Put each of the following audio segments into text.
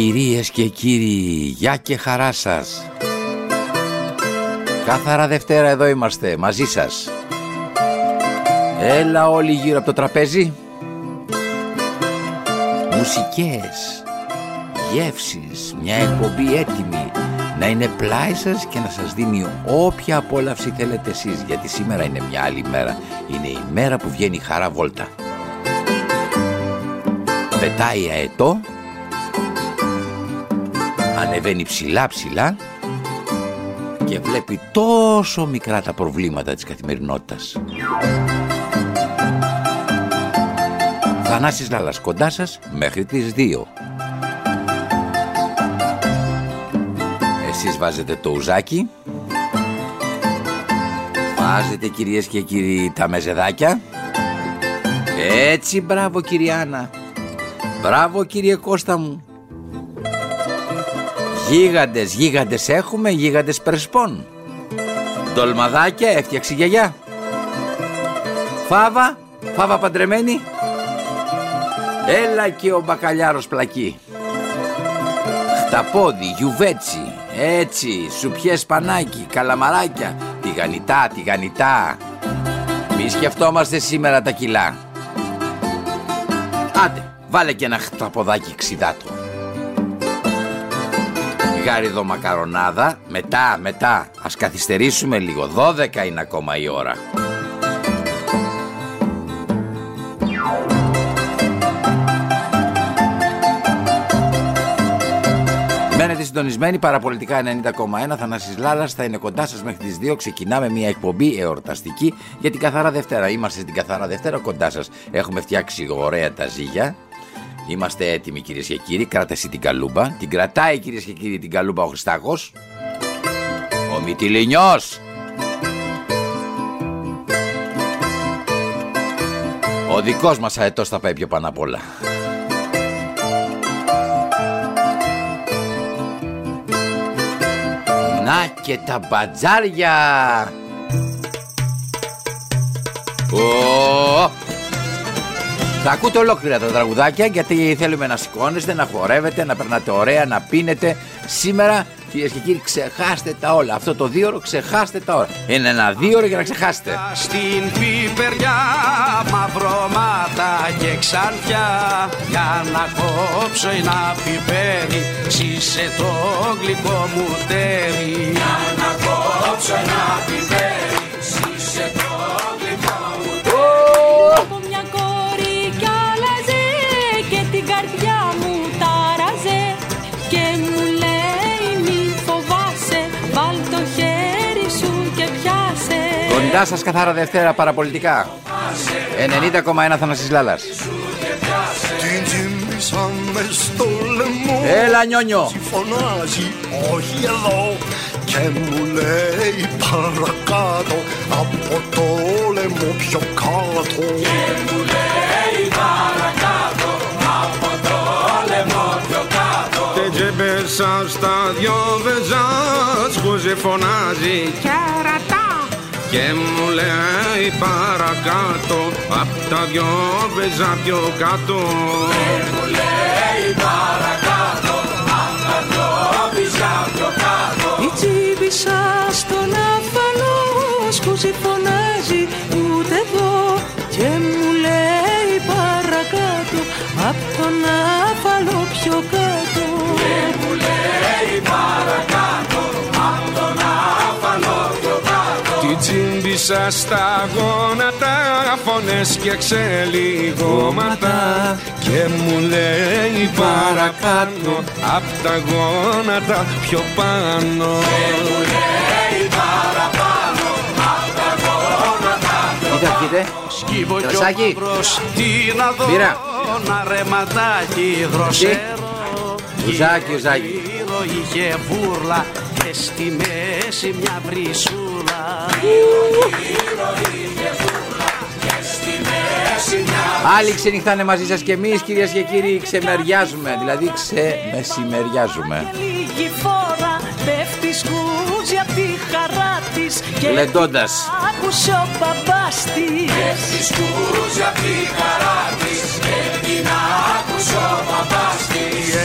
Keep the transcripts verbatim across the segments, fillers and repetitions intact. Κυρίες και κύριοι, γεια και χαρά σας. Καθαρά Δευτέρα εδώ είμαστε, μαζί σας. Έλα όλοι γύρω από το τραπέζι. Μουσικές, γεύσεις, μια εκπομπή έτοιμη να είναι πλάι σας και να σας δίνει όποια απόλαυση θέλετε εσείς, γιατί σήμερα είναι μια άλλη μέρα. Είναι η μέρα που βγαίνει η χαρά βόλτα. Πετάει αετό, ανεβαίνει ψηλά ψηλά και βλέπει τόσο μικρά τα προβλήματα της καθημερινότητας. Θανάσης Λάλας κοντά σας μέχρι τις δύο. Εσείς βάζετε το ουζάκι, βάζετε κυρίες και κύριοι τα μεζεδάκια. Έτσι, μπράβο κυριάνα, μπράβο κύριε Κώστα μου. Γίγαντες, γίγαντες έχουμε, γίγαντες περισπών. Ντολμαδάκια έφτιαξε η γιαγιά. Φάβα, φάβα παντρεμένη. Έλα και ο μπακαλιάρος πλακή. Χταπόδι, γιουβέτσι, έτσι, σουπιές πανάκι, καλαμαράκια. Τηγανιτά, τηγανιτά. Μη σκεφτόμαστε σήμερα τα κιλά. Άντε, βάλε και ένα χταποδάκι ξιδάτο. Γάριδο μακαρονάδα. Μετά, μετά, ας καθυστερήσουμε λίγο. Δώδεκα είναι ακόμα η ώρα. Μένετε συντονισμένοι, παραπολιτικά ενενήντα κόμμα ένα. Θανάσης Λάλας θα είναι κοντά σας μέχρι τις δύο. Ξεκινάμε μια εκπομπή εορταστική για την Καθαρά Δευτέρα. Είμαστε στην Καθαρά Δευτέρα κοντά σας. Έχουμε φτιάξει ωραία τα ζύγια. Είμαστε έτοιμοι κυρίες και κύριοι, κράτα εσύ την καλούμπα. Την κρατάει κυρίες και κύριοι την καλούμπα ο Χριστάκος, ο Μυτιλινιός, ο δικός μας αετός θα πάει πιο πάνω απ' όλα. Να και τα μπατζάρια. Ω! Θα ακούτε ολόκληρα τα τραγουδάκια, γιατί θέλουμε να σηκώνεστε, να χορεύετε, να περνάτε ωραία, να πίνετε. Σήμερα, κυρίες και κύριοι, ξεχάστε τα όλα. Αυτό το δίωρο ξεχάστε τα όλα. Είναι ένα δίωρο για να ξεχάσετε. Στην πιπεριά, μαυρώματα και ξανθιά. Για να κόψω ένα πιπέρι, σύσε το γλυκό μου τέρι. Για να κόψω ένα πιπέρι, σύσε το γλυκό μου τέρι. Κοντά σας Καθαρά Δευτέρα, παραπολιτικά ενενήντα κόμμα ένα. Θανάσης Λάλας. Έλα Νιόνιο. Συμφωνάζει όχι εδώ και μου λέει παρακάτω από το λαιμό πιο κάτω. Και μου λέει παρακάτω από το λαιμό πιο κάτω. Τε τζεμπέσα στα δυο βεζάς χουζε φωνάζει κερατά. Και μου λέει παρακάτω, απ' τα δυο βεζά πιο κάτω. Και μου λέει παρακάτω, απ' τα δυο βεζά πιο κάτω. Η τσίμπησα στον αφανό, σκούζει φωνάζει ούτε εδώ. Και μου λέει παρακάτω, απ' τον αφαλό πιο κάτω. Και μου λέει παρακάτω, απ' τον αφαλό πιο κάτω. Τσίμπησα στα γόνατα, φωνές και ξελιγώματα. Και μου λέει παρακάτω, απ' τα γόνατα πιο πάνω. Και μου λέει παραπάνω, απ' τα γόνατα πιο πάνω. Σκύβω κι ο μαύρος, τι να δω, να ρεματάκι δροσερό. Ουζάκι, ουζάκι. Είχε βούρλα και στη μέση μια βρυσούλα. Άλλοι ξενυχτάνε μαζί σας και εμείς κυρίες και κύριοι ξεμεριάζουμε. Δηλαδή ξεμεσημεριάζουμε. Λεντώντας.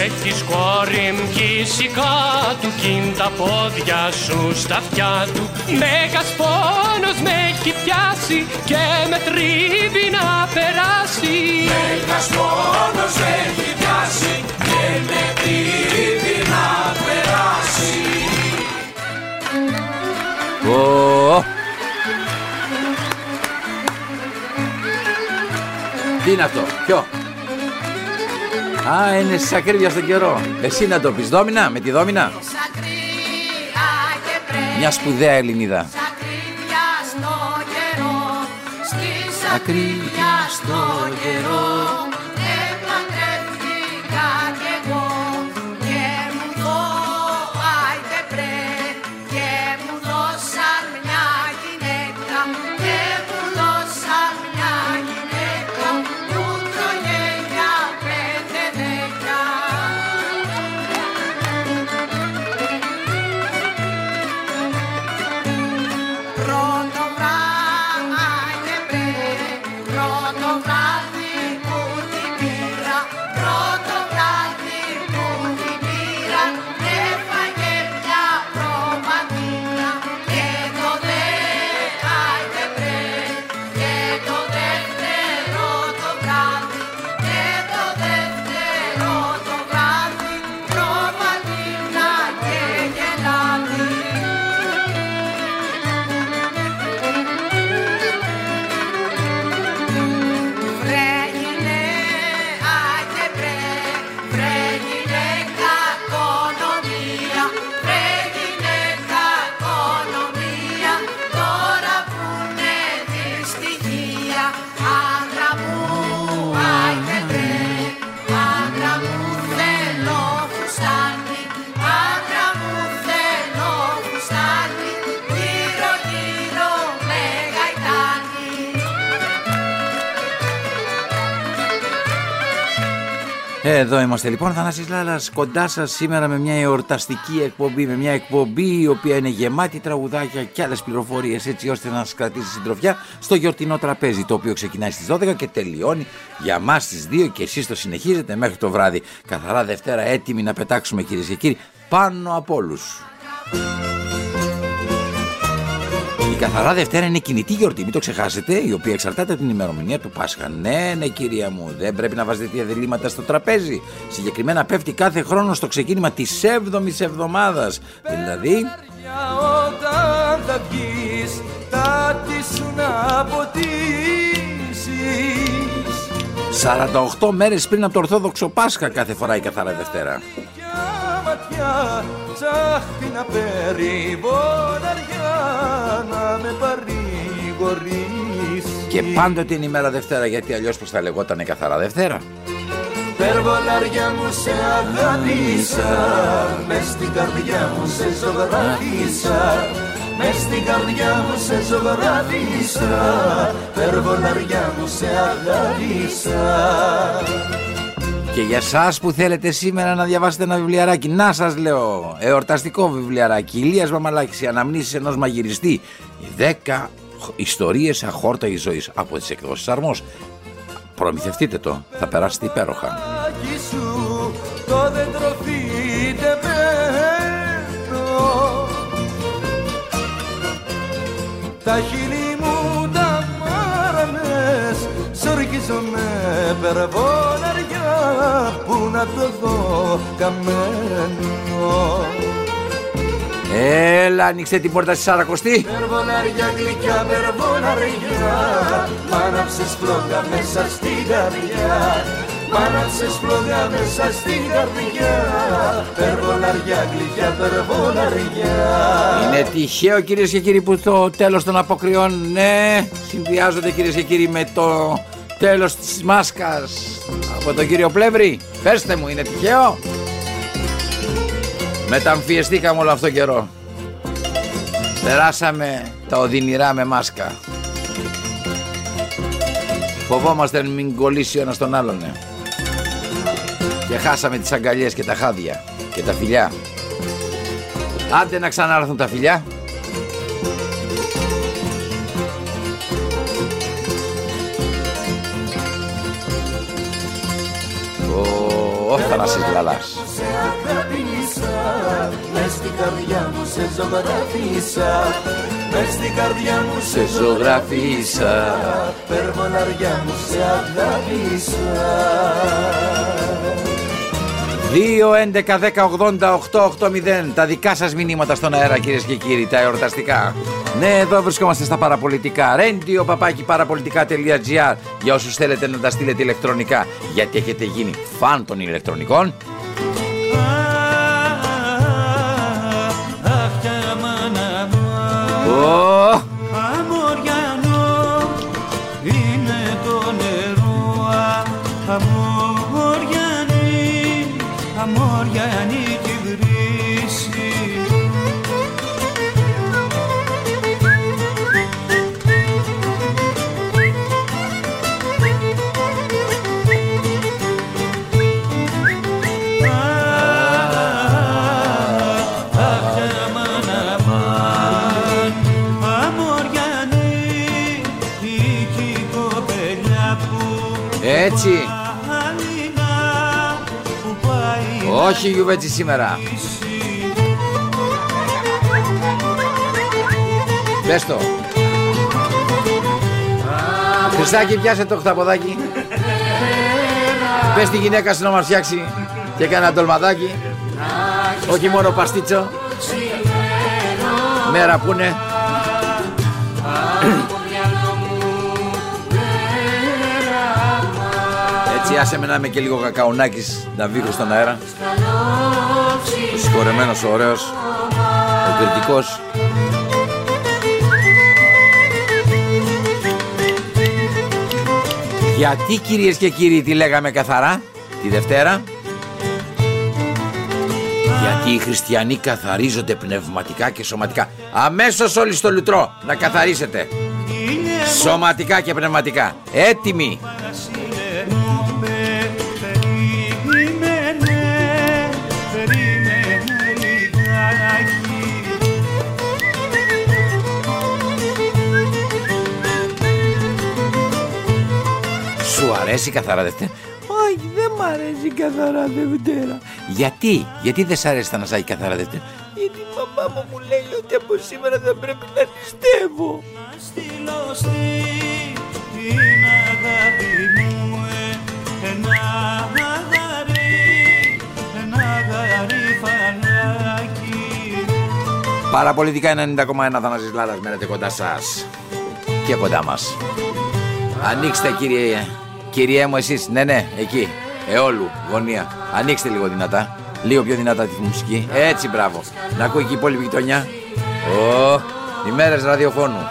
Έχεις κόρη εμκύσει κάτου, κιν τα πόδια σου στα αυτιά του. Μέγας πόνος με έχει πιάσει και με τρίβει να περάσει. Μέγας πόνος με έχει πιάσει και με τρίβει να περάσει. Oh. Τι είναι αυτό, ποιο? Α, είναι στις ακρίβειες στον καιρό. Εσύ να το πεις, Δόμινα, με τη Δόμινα. Μια σπουδαία Ελληνίδα. Στα ακρίβεια στο καιρό. Εδώ είμαστε λοιπόν, Θανάσης Λάλας κοντά σας σήμερα με μια εορταστική εκπομπή, με μια εκπομπή η οποία είναι γεμάτη τραγουδάκια και άλλες πληροφορίες, έτσι ώστε να σας κρατήσει συντροφιά στο γιορτινό τραπέζι, το οποίο ξεκινάει στις δώδεκα και τελειώνει για μας στις δύο και εσείς το συνεχίζετε μέχρι το βράδυ. Καθαρά Δευτέρα, έτοιμοι να πετάξουμε κυρίες και κύριοι, πάνω από όλους. Η Καθαρά Δευτέρα είναι κινητή γιορτή, μην το ξεχάσετε, η οποία εξαρτάται από την ημερομηνία του Πάσχα. Ναι, ναι, κυρία μου, δεν πρέπει να βάζετε διαδηλήματα στο τραπέζι. Συγκεκριμένα πέφτει κάθε χρόνο στο ξεκίνημα της έβδομης εβδομάδας. Δηλαδή. Όταν θα βγεις, τα τι σου να ποτίσεις. σαράντα οκτώ μέρες πριν από το Ορθόδοξο Πάσχα κάθε φορά η Καθαρά Δευτέρα. Ψάχνει να παίρνει βοναριά να με παρηγορήσει. Και πάντοτε είναι η μέρα Δευτέρα, γιατί αλλιώς πως θα λεγότανε Καθαρά Δευτέρα. Περβολάρια μου σε αγάπησα, μες στην καρδιά μου σε ζωγράφησα. Μες στην καρδιά μου σε ζωγράφησα, περβολάρια μου σε αγάπησα. Και για σας που θέλετε σήμερα να διαβάσετε ένα βιβλιαράκι, να σας λέω, εορταστικό βιβλιαράκι, Ηλίας Μαμαλάξη, αναμνήσεις ενός μαγειριστή, δέκα ιστορίες αχόρταγης ζωής από τις εκδόσεις Αρμός. Προμηθευτείτε το, θα περάσετε υπέροχα. Τα χείλη μου τα μάρανες, σορκίζομαι περβόλαρια. Πού να το δω καμένο. Έλα, ανοίξτε την πόρτα στη Σαρακοστή. Περβολάρια γλυκιά, περβολάρια, μάναψες φλόγα μέσα στην καρδιά. Μάναψες φλόγα μέσα στην καρδιά. Περβολάρια γλυκιά, περβολάρια. Είναι τυχαίο, κυρίες και κύριοι, που το τέλος των αποκριών, ναι, συνδυάζονται, κυρίες και κύριοι, με το τέλος της μάσκας από τον κύριο Πλεύρη. Πέστε μου, είναι τυχαίο? Μεταμφιεστήκαμε όλο αυτό καιρό. Περάσαμε τα οδυνηρά με μάσκα. Φοβόμαστε να μην κολλήσει ο ένας τον άλλον, ναι. Και χάσαμε τις αγκαλιές και τα χάδια και τα φιλιά. Άντε να ξανάρθουν τα φιλιά. Θανάσης Λάλας. δύο έντεκα δέκα ογδόντα οκτώ ογδόντα οκτώ μηδέν Τα δικά σας μηνύματα στον αέρα, κυρίες και κύριοι, τα εορταστικά. Ναι, εδώ βρισκόμαστε στα παραπολιτικά. Radio παπάκι παραπολιτικά.gr για όσους θέλετε να τα στείλετε ηλεκτρονικά, γιατί έχετε γίνει φαν των ηλεκτρονικών. Έτσι. Όχι γιουβέτσι σήμερα. Πες το. Χριστάκη, πιάσε το χταποδάκι. Πες τη γυναίκα σου να μας φτιάξει και κάνα ντολμαδάκι. Όχι μόνο παστίτσο. Μέρα που είναι. Έτσι, άσε με να είμαι και λίγο κακαουνάκης να βγήκω στον αέρα. Ο συγχωρεμένος, ο ωραίος, ο κριτικός. Γιατί, κυρίες και κύριοι, τη λέγαμε καθαρά τη Δευτέρα? Γιατί οι χριστιανοί καθαρίζονται πνευματικά και σωματικά. Αμέσως όλοι στο λουτρό να καθαρίσετε. Σωματικά και πνευματικά. Έτοιμοι. Σου αρέσει Καθαρά Δευτέρα? Όχι, δεν μ' αρέσει Καθαρά Δευτέρα. Γιατί, γιατί δεν σ' αρέσει να σάγει Καθαρά Δευτέρα? Γιατί η μαμά μου μου λέει ότι από σήμερα δεν πρέπει να νηστεύω. Να στείλω στην αγάπη μου ένα γαρί, ένα γαρί φανάκι. Παραπολιτικά ενενήντα κόμμα ένα, Θανάσης Λάλας, μένετε κοντά σας και κοντά μας. Ανοίξτε, κύριε. Κυρία μου, εσείς, ναι, ναι, εκεί, εόλου, γωνία. Ανοίξτε λίγο δυνατά, λίγο πιο δυνατά τη μουσική. Έτσι, μπράβο. Να ακούει και η υπόλοιπη γειτονιά. Ω, οι μέρες ραδιοφώνου.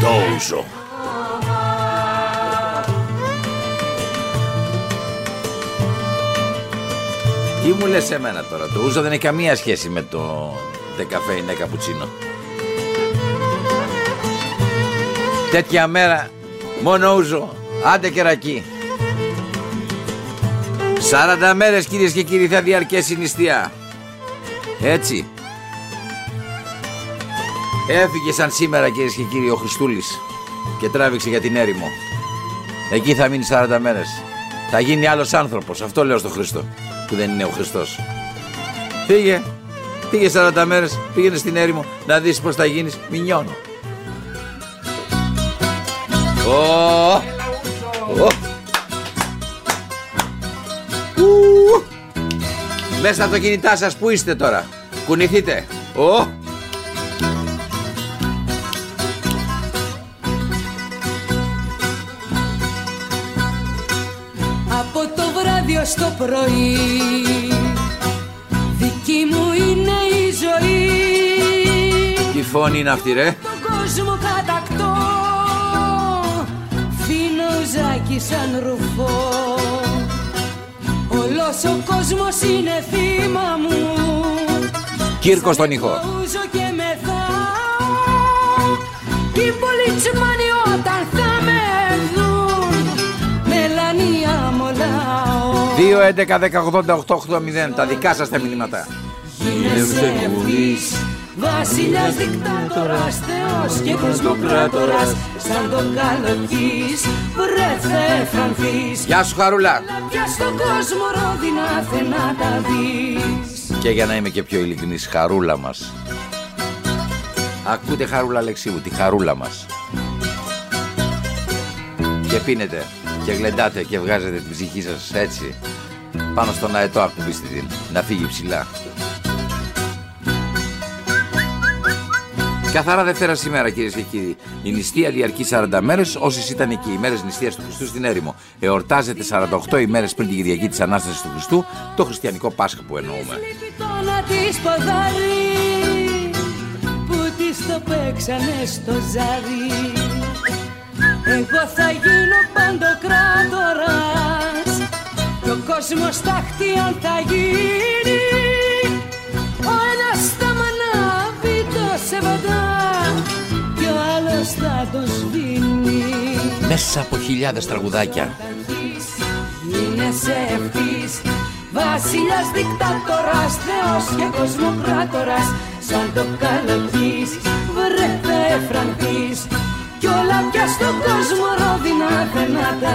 Τόουσο. Τι μου λες εμένα τώρα? Το ούζο δεν έχει καμία σχέση με το δεκαφέ είναι καπουτσίνο. Τέτοια μέρα μόνο ούζο. Άντε κερακί. Σαράντα μέρες, κυρίες και κύριοι, θα διαρκέσει η νηστεία. Έτσι. Έφυγε σαν σήμερα, κυρίες και κύριοι, ο Χριστούλης και τράβηξε για την έρημο. Εκεί θα μείνει σαράντα μέρες. Θα γίνει άλλος άνθρωπος. Αυτό λέω στο Χριστό, που δεν είναι ο Χριστός. Φύγε, πήγε σαράντα μέρες, πήγαινε στην έρημο να δεις πως θα γίνεις μινιόνο. Oh. Oh. Uh. Μέσα από το κινητά σας, που είστε τώρα? Κουνηθείτε. Oh. Στο πρωί δική μου είναι η ζωή. Τι φωνή είναι αυτή, ρε? Τον κόσμο κατακτώ, φύνω ζάκι σαν ρουφό. Όλος ο κόσμος είναι θύμα μου. Κύρκος τον ήχο. Ούζω και μεθάω. Τι πολύ τσιμάνι όταν θα με δουν. Μελανία μολάω. δύο έντεκα δέκα ογδόντα οκτώ ογδόντα οκτώ μηδέν Τα δικά σας τα μηνύματα. Βασιλιάς, δικτάτορας, θεός και κοσμοκράτορας. Σαν το καλοκής βρέθε φρανθείς. Γεια σου Χαρούλα. Να πιάσεις τον κόσμο ρόδινα θενά τα δεις. Και για να είμαι και πιο ειλικρινής, Χαρούλα μας. Ακούτε Χαρούλα Αλεξίου, τη Χαρούλα μας. Και πίνετε και γλεντάτε και βγάζετε την ψυχή σας έτσι. Πάνω στον αετό ακουμπήστε την, να φύγει ψηλά. Καθαρά Δευτέρα σήμερα, κυρίες και κύριοι. Η νηστεία διαρκεί σαράντα μέρες. Όσοι ήταν εκεί, οι μέρες νηστείας του Χριστού στην έρημο, εορτάζεται σαράντα οκτώ ημέρες πριν την Κυριακή της Ανάστασης του Χριστού, το χριστιανικό Πάσχα που εννοούμε. Εγώ θα γίνω παντοκράτορας. Κι ο κόσμος ταχτιάν θα γίνει. Ο ένας θα μανάβει το σεβατά κι ο άλλος θα το σβήνει. Μέσα από χιλιάδες τραγουδάκια. Γίνεσαι ευθύς. Βασιλιάς, δικτάτορας, θεός και κοσμοκράτορας. Σαν το καλοκής βρέθε φραντής. Κι όλα πια στον κόσμο ρόδινα περνάτα.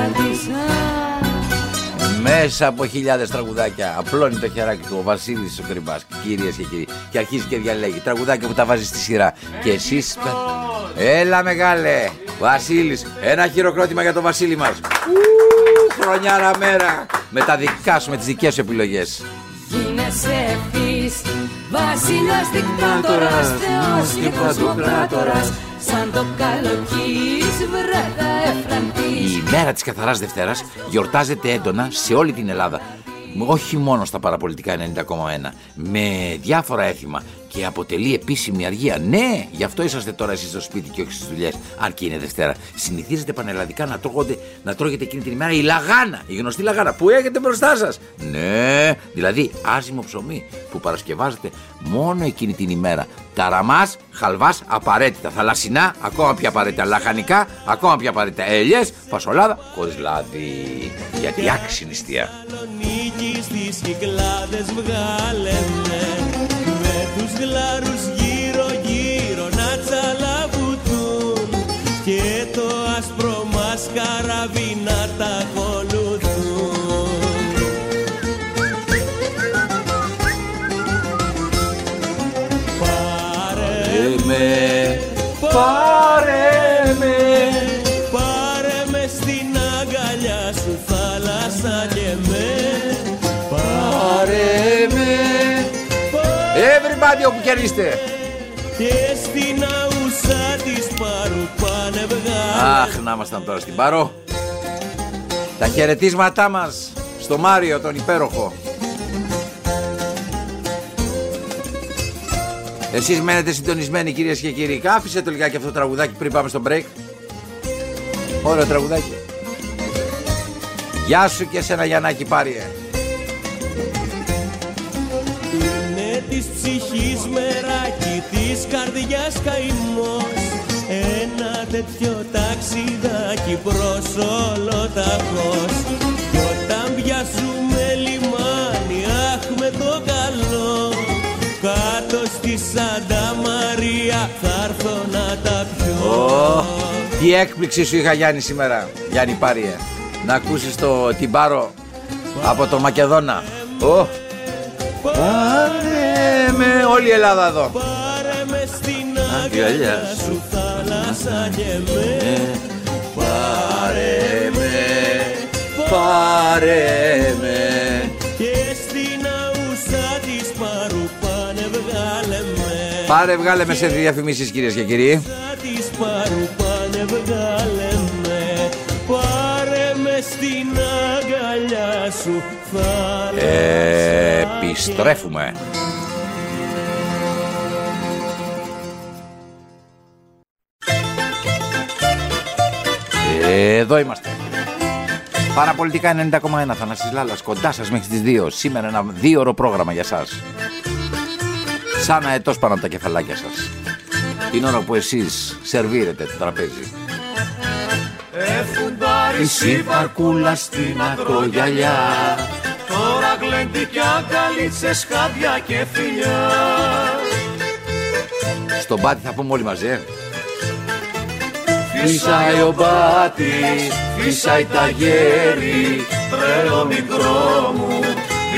Μέσα από χιλιάδες τραγουδάκια απλώνει το χεράκι του ο Βασίλης ο Κρυμπάς, κυρίες και κύριοι, και αρχίζει και διαλέγει τραγουδάκια που τα βάζει στη σειρά. Έχει και εσείς... Πώς. Έλα μεγάλε Βασίλης, ένα χειροκρότημα για τον Βασίλη μας. Ου, χρονιάρα μέρα. Με τα δικά σου, με τις δικές σου επιλογές. Γίνεσαι ευθύς. Βασιλιάς, δικτάτορας, θεός και κοσμοκράτορας. Σαν το καλοκής βρέτα εφραντής. Η ημέρα της Καθαράς Δευτέρας γιορτάζεται έντονα σε όλη την Ελλάδα. Όχι μόνο στα Παραπολιτικά ενενήντα κόμμα ένα. Με διάφορα έθιμα. Και αποτελεί επίσημη αργία. Ναι, γι' αυτό είσαστε τώρα εσείς στο σπίτι και όχι στις δουλειές. Αρκεί είναι Δευτέρα. Συνηθίζετε πανελλαδικά να, τρώγονται, να τρώγετε εκείνη την ημέρα η λαγάνα. Η γνωστή λαγάνα που έχετε μπροστά σας. Ναι, δηλαδή άζιμο ψωμί που παρασκευάζεται μόνο εκείνη την ημέρα. Ταραμάς, χαλβάς απαραίτητα. Θαλασσινά ακόμα πιο απαραίτητα. Λαχανικά ακόμα πιο απαραίτητα. Ελιές, φασολάδα, χωρίς λάδι. Γιατί άξιζε η νηστεία. Τους γλάρους γύρω γύρω να τσαλαβουτούν και το άσπρο μας καραβί να τα ακολουθούν. Πάρε με, πάρε με, πάρε με στην αγκαλιά σου θάλασσα και με. Πάρε όπου κερδίστε. Και στην αουσά της Πάρου πάνε βγάλε. Αχ, να ήμασταν τώρα στην Πάρο. Τα χαιρετίσματά μας στο Μάριο τον υπέροχο. Εσείς μένετε συντονισμένοι, κυρίες και κύριοι. Άφησε το λιγάκι αυτό το τραγουδάκι πριν πάμε στο break. Ωραίο τραγουδάκι. Γεια σου και σένα Γιαννάκη Πάριε. Της ψυχής μεράκι, της καρδιάς καημός. Ένα τέτοιο ταξιδάκι προς ολοταχώς. Κι όταν πιάσουμε λιμάνι, αχ με το καλό, κάτω στη Σάντα Μαρία θα έρθω να τα πιω. Oh, τι έκπληξη σου είχα Γιάννη σήμερα, Γιάννη Πάριε. Να ακούσεις το τυμπάρο από το Μακεδόνα. Oh. Πάρε με όλη η Ελλάδα εδώ. Πάρε με στην αγκαλιά σου θάλασσα και με. Πάρε με, πάρε με, και στην αουσά της Πάρου πάνε βγάλε με. Πάρε βγάλε με σε διαφημίσεις κυρίες και κύριοι. Στην αγκαλιά σου θάλασσα. Επιστρέφουμε. Εδώ είμαστε. Παραπολιτικά ενενήντα κόμμα ένα. Θανάσης Λάλας κοντά σας μέχρι τις δύο. Σήμερα ένα δύο ώρο πρόγραμμα για σας. Σαν αετός πάνω από τα κεφαλάκια σας. Την ώρα που εσείς σερβίρετε το τραπέζι. Εφουντάρισε βαρκούλα στην ακρογιαλιά. Τώρα γλεντικιά, καλύτσες, χάδια και φιλιά. τον μπάτι θα πούμε όλοι μαζί, ε. Φύσαει ο μπάτης, φύσαει τα γέρι, τρέλο μικρό μου,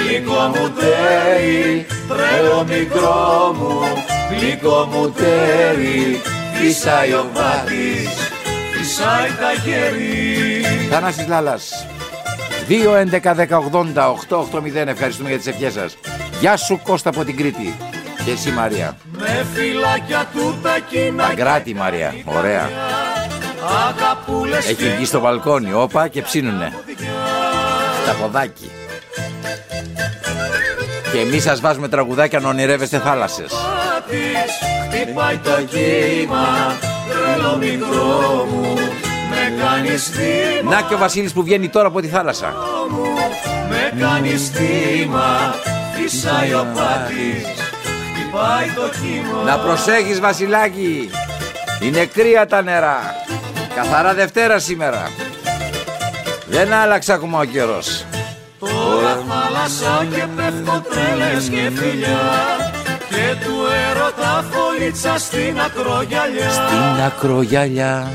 γλυκό μου τέρι, τρέλο μικρό μου, γλυκό μου τέρι, φύσαει ο μπάτης, φύσαει τα γέρι. Θανάσης Λάλας, δύο έντεκα δέκα ογδόντα οκτώ οκτώ μηδέν, ευχαριστούμε για τις ευχές σας. Γεια σου Κώστα από την Κρήτη. Και εσύ Μαρία. Με φυλάκια του τα κοινά. Παγκράτη Μαρία, ωραία. Έχει βγει στο μπαλκόνι, όπα και ψήνουνε. Στα ποδάκι. Και εμείς σας βάζουμε τραγουδάκια να ονειρεύεστε θάλασσες. Χτυπάει το κύμα, τρελό μικρό μου, με κάνεις θύμα. Να και ο Βασίλης που βγαίνει τώρα από τη θάλασσα. Με κάνεις θύμα, φυσάει ο πάτης. Να προσέχεις Βασιλάκη, είναι κρύα τα νερά. Καθαρά Δευτέρα σήμερα. Δεν άλλαξε ακόμα ο καιρός. Τώρα θάλασσα και πέφτω τρέλες και φιλιά, και του έρωτα φωλίτσα στην ακρογιαλιά. Στην ακρογιαλιά.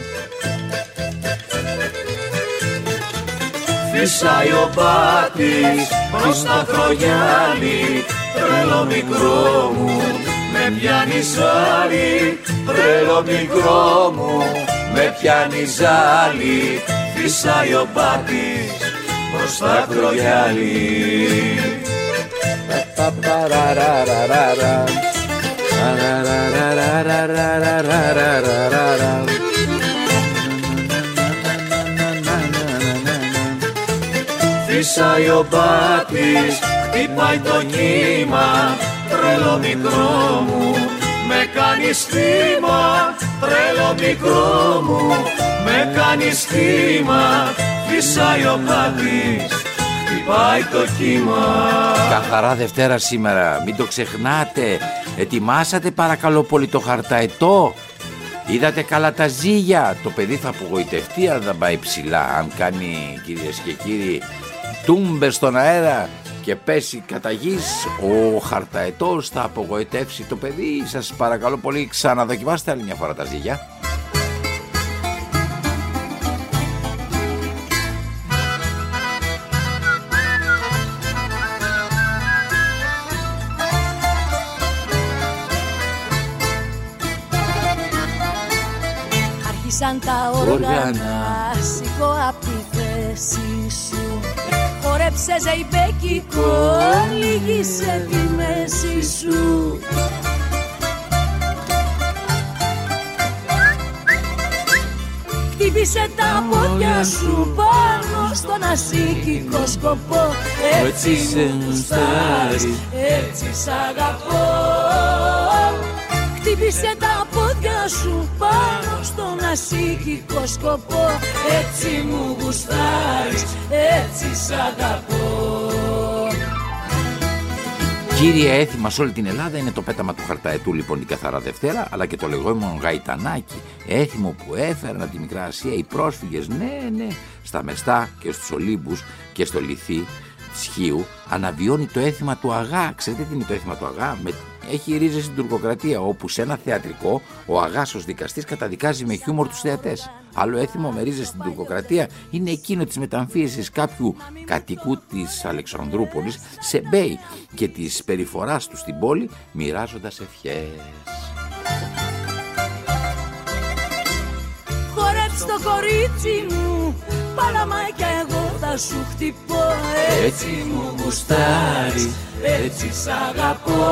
Φυσάει ο πάτης προς τα ακρογιάλι, τρέλο μικρό μου, με πιάνει ζάλι, τρέλο μικρό μου, με πιάνει ζάλι, φυσάει ο πάτης προς τα ακρογιάλι. Φυσάει ο πάτης, χτυπάει το κύμα, τρέλο μικρό μου, με κάνεις θύμα, τρέλο μικρό μου, με κάνεις θύμα, φυσάει ο πάτης, χτυπάει το κύμα. Καθαρά Δευτέρα σήμερα, μην το ξεχνάτε, ετοιμάσατε παρακαλώ πολύ το χαρταετό. Είδατε καλά τα ζύγια, το παιδί θα απογοητευτεί αν δεν πάει ψηλά, αν κάνει κυρίες και κύριοι τούμπε στον αέρα και πέσει κατά γης, ο χαρταετός θα απογοητεύσει το παιδί. Σας παρακαλώ πολύ, ξαναδοκιμάστε άλλη μια φορά τα ζύγια. Άρχισαν τα όργανα, σηκώ απ' τη θέση σου, χορέψε ζεϊμπέκικο, λύγησε τη μέση σου. Χτύπησε τα πόδια σου πάνω στον ασύγκικο σκοπό, έτσι μου γουστάρεις, έτσι σ' αγαπώ. Χτύπησε τα πόδια σου πάνω στον ασύγκικο σκοπό, έτσι μου γουστάρεις, έτσι σ' αγαπώ. Κύριε έθιμα σε όλη την Ελλάδα είναι το πέταμα του χαρταετού λοιπόν την Καθαρά Δευτέρα, αλλά και το λεγόμενο γαϊτανάκι, έθιμο που έφεραν τη Μικρά Ασία οι πρόσφυγες, ναι ναι, στα Μεστά και στους Ολύμπους και στο Λιθί Σχίου, αναβιώνει το έθιμα του Αγά. Ξέρετε τι είναι το έθιμα του Αγά? Με... έχει ρίζες στην τουρκοκρατία, όπου σε ένα θεατρικό ο αγάσος δικαστής καταδικάζει με χιούμορ τους θεατές. Άλλο έθιμο με ρίζες στην τουρκοκρατία είναι εκείνο της μεταμφίεσης κάποιου κατοικού της Αλεξανδρούπολης σε μπέι και της περιφοράς του στην πόλη μοιράζοντας ευχές. Χορέψ' το κορίτσι μου, Παλαμά και εγώ θα σου χτυπώ, έτσι μου γουστάρεις, έτσι σ' αγαπώ.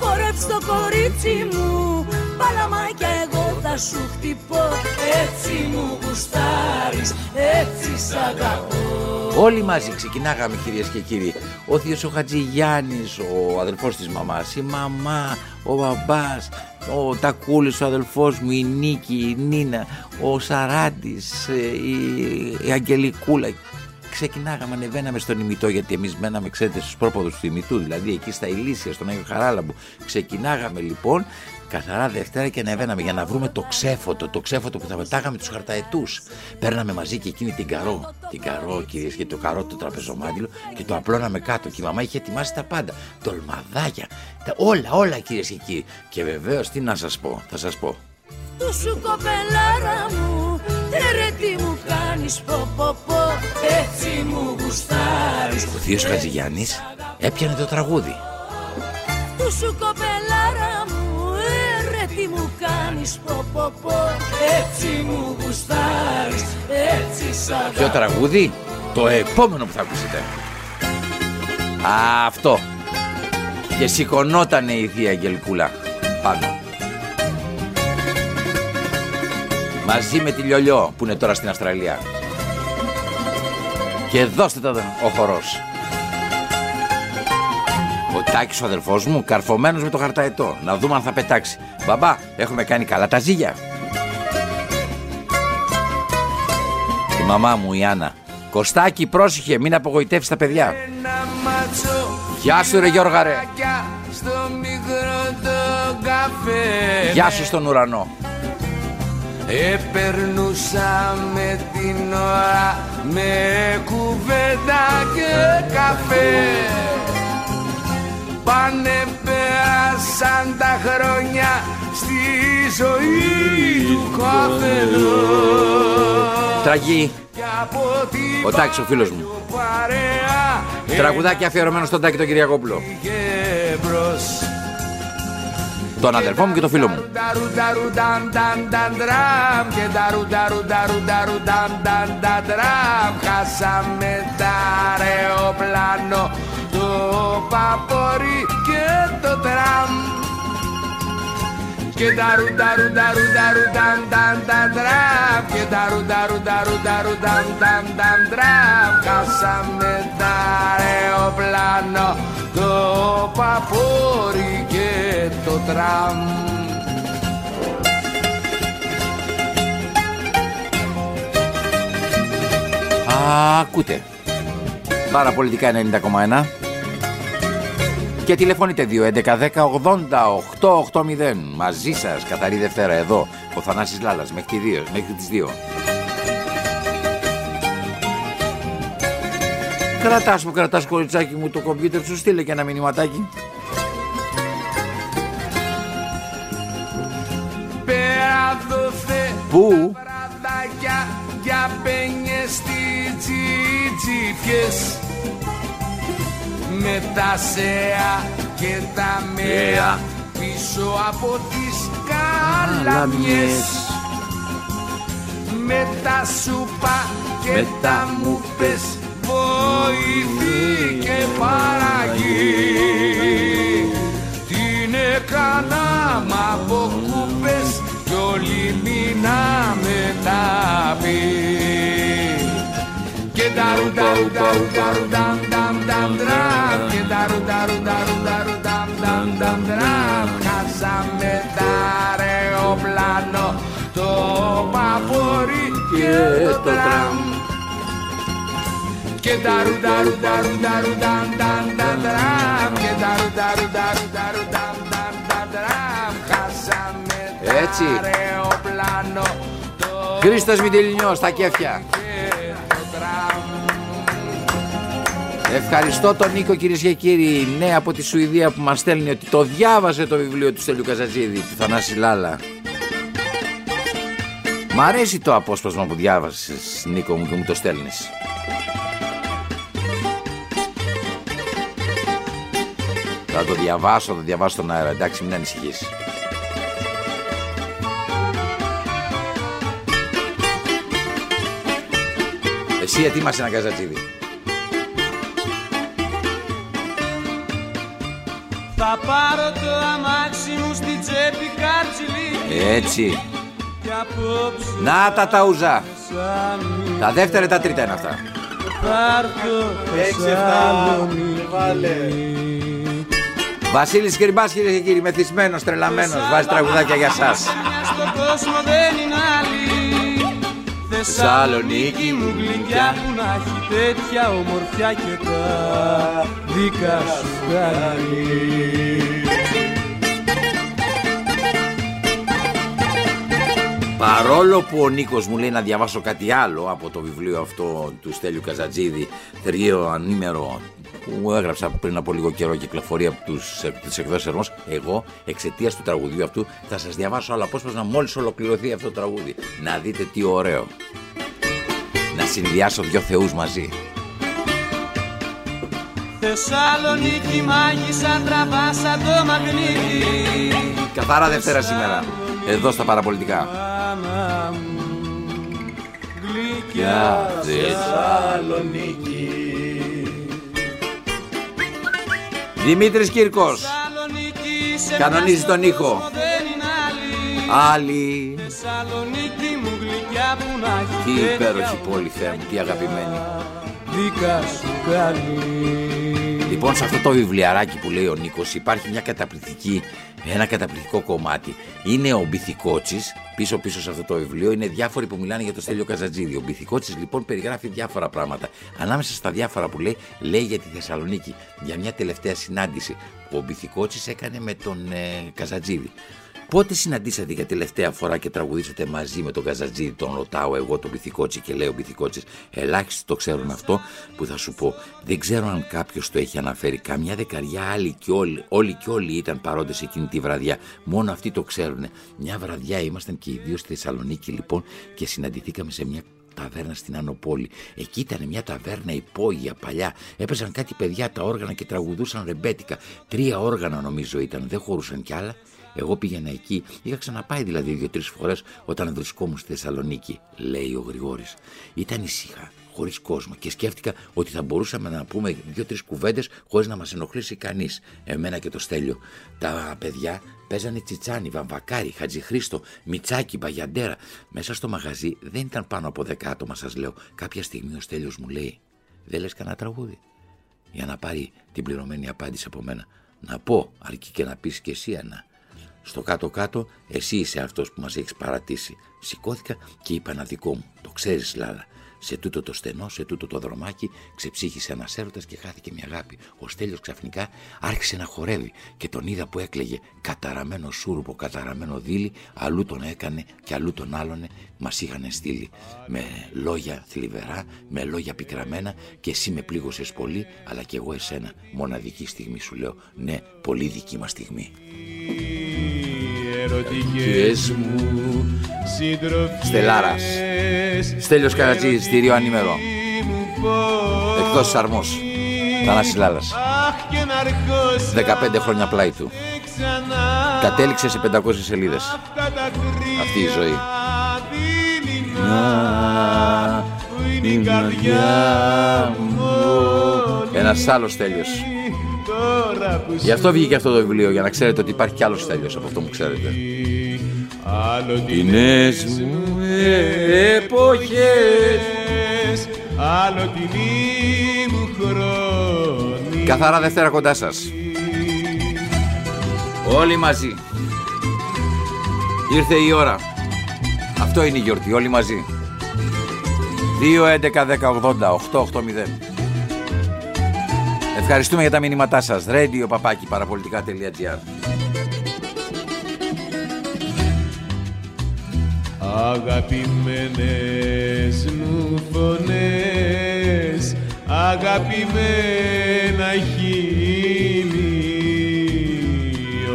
Χορέψ' το κορίτσι μου, Παλαμά και εγώ θα σου χτυπώ, έτσι μου γουστάρεις, έτσι σ' αγαπώ. Όλοι μαζί ξεκινάγαμε κυρίες και κύριοι. Ο θείος ο Χατζηγιάννης, ο αδελφός της μαμάς, η μαμά, ο μπαμπάς, ο Τακούλης, ο αδελφός μου, η Νίκη, η Νίνα, ο Σαράντης, η, η Αγγελικούλα. ξεκινάγαμε, ανεβαίναμε στον ημιτό, γιατί εμείς μέναμε, ξέρετε, στους πρόποδους του ημιτού, δηλαδή εκεί στα Ηλίσια, στον Άγιο Χαράλαμπο. Ξεκινάγαμε λοιπόν Καθαρά Δευτέρα και ανεβαίναμε για να βρούμε το ξέφωτο, το ξέφωτο που θα πετάγαμε τους χαρταετούς. Παίρναμε μαζί και εκείνη την καρό, την καρό κυρίες και το καρό το τραπεζομάντιλο και το απλώναμε κάτω. Και η μαμά είχε ετοιμάσει τα πάντα, τολμαδάκια, τα όλα, όλα κυρίες και κύριοι. Και βεβαίως τι να σας πω, θα σας πω. Του σου κοπελάρα μου, τερε τι μου κάνεις, πω πω πω, έτσι μου γουστάρεις. Ο Θείος Χατζηγιάννης έπιανε το τραγούδι. Του σου κοπελάρα μου, ρε τι μου κάνεις, πω πω πω, έτσι μου γουστάρεις, έτσι σ' αγαπώ. Ποιο τραγούδι? Το επόμενο που θα ακούσετε. Α, αυτό. Και σηκωνότανε η Θεία Αγγελκούλα πάνω, μαζί με τη Λιολιό που είναι τώρα στην Αυστραλία. Και δώστε τα ο χορός. Ο Τάκης ο αδελφός μου καρφωμένος με το χαρταετό. Να δούμε αν θα πετάξει. Μπαμπά, έχουμε κάνει καλά τα ζύγια. Η μαμά μου η Άννα, Κωστάκη πρόσεχε, μην απογοητεύσεις τα παιδιά. Γεια σου ρε Γιώργα ρε. Γεια σου στον ουρανό. Επερνούσα με την ώρα με κουβέντα και καφέ. Πάνε πέρασαν τα χρόνια στη ζωή του καφελού. Τραγή ο Τάκης ο φίλος μου. Τραγουδάκι αφιερωμένο στον Τάκη τον Κυριακόπουλο, τον αδερφό μου και τον φίλο μου. Χάσαμε τα αεροπλάνο, το παπόρι και το τραμ. Και τα ρουνταρουνταρουνταρουνταρουνταρουνταρουνταρουνταραμ, και τα ρουνταρουνταρουνταρουνταρουνταρουνταρουνταρουνταραμ. Χάσαμε τα αεροπλάνο, το παπόρι και το τραμ. Ακούτε Παραπολιτικά ενενήντα κόμμα ένα και τηλεφωνείτε δύο έντεκα δέκα ογδόντα οκτώ ογδόντα. Μαζί σας Καθαρή Δευτέρα, εδώ ο Θανάσης Λάλας μέχρι τις δύο. Κρατάς που κρατάς κοριτσάκι μου το κομπιούτερ σου, στείλε και ένα μηνυματάκι. Πού? Για πένιες στις τσιτσιφιές, με τα σέα και τα μέα, πίσω από τις καλαμιές, με τα σούπα και τα μούπες, βοηθή και παραγή. Την έκαναμε από κούπες κι όλοι μείναμε τάποι. Και τα ρουνταρουνταρουνταρουνταμ νταμ ντραμ, και τα ρουνταρουνταρουνταρουνταμ νταμ ντραμ. Χάσαμε τα αεροπλάνο, το παπόρι και το τραμ. Και τα ρουνταρουνταρουνταρουνταμ νταμ ντραμ, και τα ρουνταρουνταρουνταρουνταμ νταμ ντραμ. Χάσαμε έτσι. Χρήστος Μητυλινιός στα κέφια. Ευχαριστώ τον Νίκο κυρίες και κύριοι, ναι, από τη Σουηδία, που μας στέλνει ότι το διάβασε το βιβλίο του Στέλιου Καζαντζίδη, του Θανάση Λάλα. Μ' αρέσει το απόσπασμα που διάβασες, Νίκο μου, και μου το στέλνεις. Θα το διαβάσω, θα το διαβάσω στον αέρα, εντάξει, μην ανησυχείς. Εσύ ετοίμασε ένα Καζαντζίδη. Θα πάρω το αμάξι μου στην τσέπη καρτζιλίκη. Έτσι. Να τα ταούζα. Τα δεύτερα τα τρίτα είναι αυτά. Βασίλης Κρυμπάς κύριε και κύριοι, μεθυσμένος, τρελαμένος, βάζει τραγουδάκια για σας. Θεσσαλονίκη μου γλυκιά, που να έχει τέτοια ομορφιά και τα δικά σου κάνει. Παρόλο που ο Νίκος μου λέει να διαβάσω κάτι άλλο από το βιβλίο αυτό του Στέλιου Καζαντζίδη, Θερίο Ανήμερο, που έγραψα πριν από λίγο καιρό, κυκλοφορία από τις εκδόσεις Ερμός, εγώ εξαιτίας του τραγουδίου αυτού θα σας διαβάσω άλλο απόσπασμα μόλις ολοκληρωθεί αυτό το τραγούδι. Να δείτε τι ωραίο. Να συνδυάσω δυο θεούς μαζί. Θεσσαλονίκη μάγισσα, τραβάσα το μαγνήτη. Καθαρά Δευτέρα σήμερα, εδώ στα Παραπολιτικά. Γλυκιά Θεσσαλονίκη. Δημήτρης Κύρκος κανονίζει τον ήχο. Άλλη τι υπέροχη πόλη, Θεέ μου, τι αγαπημένη. Λοιπόν, σε αυτό το βιβλιαράκι που λέει ο Νίκος υπάρχει μια καταπληκτική, ένα καταπληκτικό κομμάτι. Είναι ο Μπιθικώτσης, πίσω πίσω σε αυτό το βιβλίο είναι διάφοροι που μιλάνε για το Στέλιο Καζαντζίδη. Ο Μπιθικώτσης λοιπόν περιγράφει διάφορα πράγματα. Ανάμεσα στα διάφορα που λέει, λέει για τη Θεσσαλονίκη, για μια τελευταία συνάντηση που ο Μπιθικώτσης έκανε με τον ε, Καζαντζίδη. Πότε συναντήσατε για τελευταία φορά και τραγουδήσατε μαζί με τον Καζαντζίδη, τον ρωτάω εγώ τον Μπιθικώτση και λέει ο Μπιθικώτσης, ελάχιστοι το ξέρουν αυτό που θα σου πω. Δεν ξέρω αν κάποιος το έχει αναφέρει. Καμιά δεκαριά άλλοι και όλοι, όλοι και όλοι ήταν παρόντες εκείνη τη βραδιά. Μόνο αυτοί το ξέρουν. Μια βραδιά ήμασταν και οι δύο στη Θεσσαλονίκη λοιπόν και συναντηθήκαμε σε μια ταβέρνα στην Ανωπόλη. Εκεί ήταν μια ταβέρνα υπόγεια παλιά. Έπαιζαν κάτι παιδιά τα όργανα και τραγουδούσαν ρεμπέτικα. Τρία όργανα νομίζω ήταν, δεν χωρούσαν κι άλλα. Εγώ πήγαινα εκεί, είχα ξαναπάει δηλαδή δύο-τρεις φορές όταν βρισκόμουν στη Θεσσαλονίκη, λέει ο Γρηγόρης. Ήταν ησυχά, χωρίς κόσμο και σκέφτηκα ότι θα μπορούσαμε να πούμε δύο-τρεις κουβέντες χωρίς να μας ενοχλήσει κανείς. Εμένα και το Στέλιο. Τα παιδιά παίζανε Τσιτσάνι, Βαμβακάρι, Χατζηχρήστο, Μιτσάκι, Μπαγιαντέρα. Μέσα στο μαγαζί δεν ήταν πάνω από δέκα άτομα, σας λέω. Κάποια στιγμή ο Στέλιος μου λέει, δεν λες κανένα τραγούδι, για να πάρει την πληρωμένη απάντηση από μένα. Να πω, αρκεί και να πεις και εσύ ένα. Στο κάτω-κάτω, εσύ είσαι αυτός που μας έχεις παρατήσει. Σηκώθηκα και είπα ένα δικό μου. Το ξέρεις, Λάλα. Σε τούτο το στενό, σε τούτο το δρομάκι, ξεψύχησε ένας έρωτας και χάθηκε μια αγάπη. Ο Στέλιος ξαφνικά άρχισε να χορεύει και τον είδα που έκλαιγε. Καταραμένο σούρουπο, καταραμένο δίλη, αλλού τον έκανε και αλλού τον άλλονε. Μας είχαν στείλει με λόγια θλιβερά, με λόγια πικραμένα και εσύ με πλήγωσες πολύ, αλλά και εγώ εσένα. Μοναδική στιγμή σου λέω. Ναι, πολύ δική μας στιγμή. Ερωτικές μου συντροφιές, Στελάρας, Στέλιος Καζαντζίδης, Θηρίο Ανήμερο, εκτός της Αρμός, Θανάσης Λάλας. Δεκαπέντε χρόνια πλάι του. Κατέληξε σε πεντακόσιες σελίδες αυτή η ζωή. Ένας άλλος Στέλιος. Γι' αυτό βγήκε αυτό το βιβλίο, για να ξέρετε ότι υπάρχει κι άλλος Στέλιος από αυτό που ξέρετε. Αλλοτινές μου εποχές, αλλοτινή μου χρόνη. Καθαρά Δευτέρα κοντά σας. Όλοι μαζί. Ήρθε η ώρα. Αυτό είναι η γιορτή, όλοι μαζί. δύο έντεκα δέκα ογδόντα οκτώ ογδόντα. Ευχαριστούμε για τα μηνύματά σας. radio παπάκι παραπολιτικά τελεία gr. Αγαπημένες μου φωνές, αγαπημένα χείλη,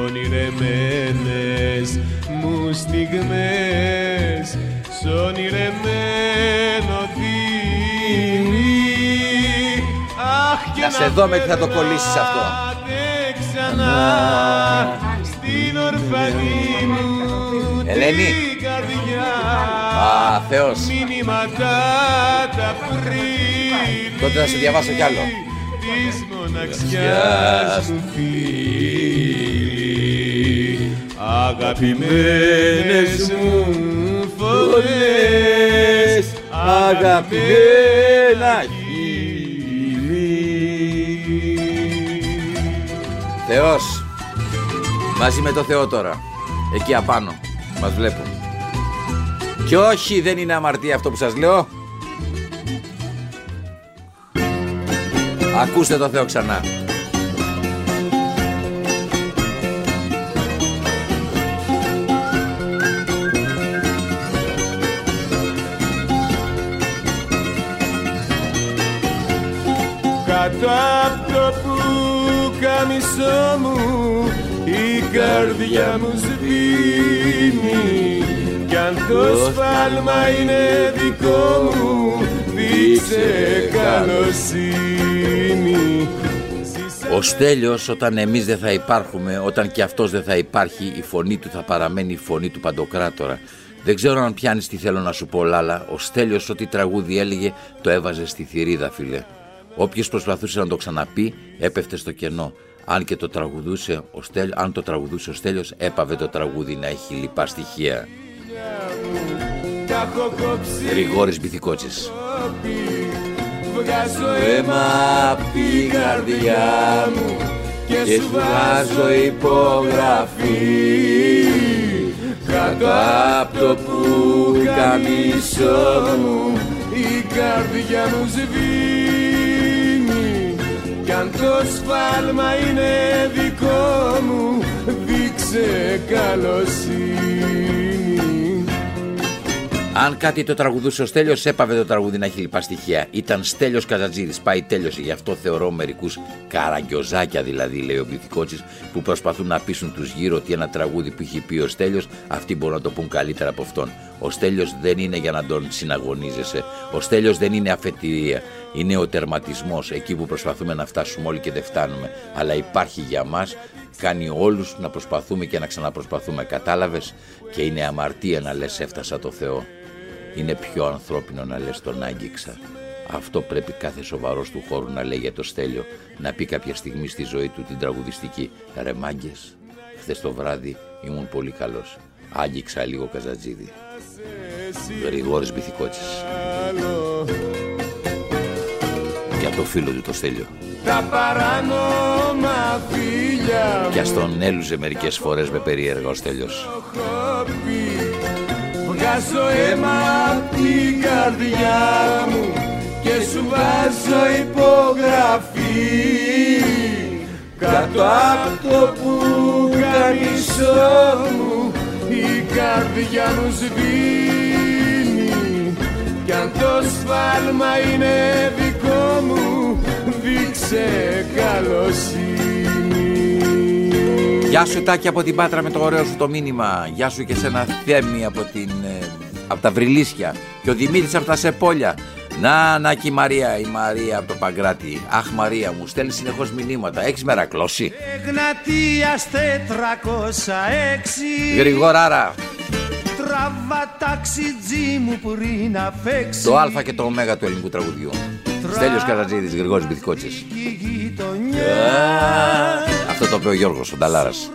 ονειρεμένες μου στιγμές, σ' ονειρεμένο δίλη. Να σε δω με τι θα το κολλήσεις αυτό. Ελένη. Α, Θεός. Τότε θα σε διαβάσω κι άλλο. Αγαπημένες μου φωνές, αγαπημένα. Θεός, μαζί με το Θεό τώρα, εκεί απάνω, μας βλέπουν. Και όχι, δεν είναι αμαρτία αυτό που σας λέω. Ακούστε το Θεό ξανά. Κάτω απ' το πουκαμισό μου η καρδιά μου σβήνει κι αν το σφάλμα είναι δικό μου δείξε καλοσύνη. Ο Στέλιος, όταν εμείς δεν θα υπάρχουμε, όταν και αυτός δεν θα υπάρχει, η φωνή του θα παραμένει η φωνή του Παντοκράτορα. Δεν ξέρω αν πιάνεις τι θέλω να σου πω, Λάλα. Ο Στέλιος ό,τι τραγούδι έλεγε το έβαζε στη θηρίδα, φίλε. Όποιος προσπαθούσε να το ξαναπεί έπεφτε στο κενό. Αν και το τραγουδούσε ο Στέλιος, αν το τραγουδούσε ο Στέλιος, έπαβε το τραγούδι να έχει λοιπά στοιχεία. Γρηγόρης Μπιθικώτσης. Βγάζω αίμα απ' την καρδιά μου και σου βάζω υπογραφή κάτω απ' το πουκαμισό μου η καρδιά μου σβήνει κι αν το σφάλμα είναι δικό μου δείξε καλοσύνη. Αν κάτι το τραγουδούσε ο Στέλιος, έπαβε το τραγούδι να έχει λοιπά στοιχεία. Ήταν Στέλιος Καζαντζίδης, πάει τέλειωσε. Γι' αυτό θεωρώ μερικούς καραγκιοζάκια, δηλαδή, λέει ο Μπιθικώτσης, που προσπαθούν να πείσουν τους γύρω ότι ένα τραγούδι που είχε πει ο Στέλιος, αυτοί μπορούν να το πούν καλύτερα από αυτόν. Ο Στέλιος δεν είναι για να τον συναγωνίζεσαι. Ο Στέλιος δεν είναι αφετηρία. Είναι ο τερματισμός, εκεί που προσπαθούμε να φτάσουμε όλοι και δεν φτάνουμε. Αλλά υπάρχει για μας, κάνει όλους να προσπαθούμε και να ξαναπροσπαθούμε. Κατάλαβες? Και είναι αμαρτία να λες έφτασα το Θεό. Είναι πιο ανθρώπινο να λες τον άγγιξα. Αυτό πρέπει κάθε σοβαρός του χώρου να λέει για το Στέλιο. Να πει κάποια στιγμή στη ζωή του την τραγουδιστική. Ρε μάγκες, χθες το βράδυ ήμουν πολύ καλός. Άγγιξα λίγο Καζαντζίδη. Γρηγόρης Μπιθικώτσης. Για το φίλο του το Στέλιο. Τα παράνομα φίλια. Κι ας τον έλουζε μερικές φορές με περίεργα ο Στέλιος. Βγάζω αίμα απ' την καρδιά μου και σου βάζω υπογραφή κάτω απ' το πουκαμισό μου η καρδιά μου σβήνει κι αν το σφάλμα είναι δικό μου δείξε καλοσύνη. Γεια σου Τάκη από την Πάτρα με το ωραίο σου το μήνυμα. Γεια σου και σένα Θέμη από, την, από τα Βρυλίσια και ο Δημήτρης από τα Σεπόλια. Να, να και η Μαρία, η Μαρία από το Παγκράτη. Αχ Μαρία μου, στέλνει συνεχώς μηνύματα. Έχεις μερακλώσει. Εγνατίας τετρακόσια έξι. Γρηγοράρα. Τραβά ταξιτζί μου πριν να φέξει. Το α και το ω του ελληνικού τραγουδιού. Τρα... Στέλιος Καζαντζίδης, Γρηγόρης Μπιθικώτσης. Yeah. Αυτό το είπε ο Γιώργος, ο Νταλάρας.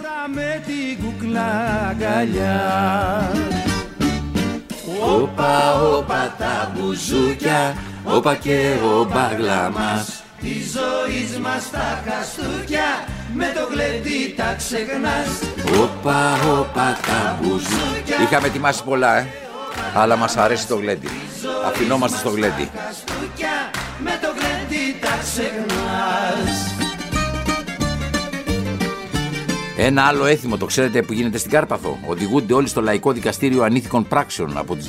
Όπα, όπα τα μπουζούκια, όπα και ο μπαγλά μας. Τη ζωής μας τα χαστούκια, με το γλεντί τα ξεχνάς. Όπα, όπα τα μπουζούκια. Είχαμε ετοιμάσει πολλά, ε, αλλά μας αρέσει το γλεντί. Αφινόμαστε στο γλεντί. Με το γλεντί τα ξεχνάς. Ένα άλλο έθιμο, το ξέρετε, που γίνεται στην Κάρπαθο. Οδηγούνται όλοι στο Λαϊκό Δικαστήριο Ανήθικων Πράξεων από τους,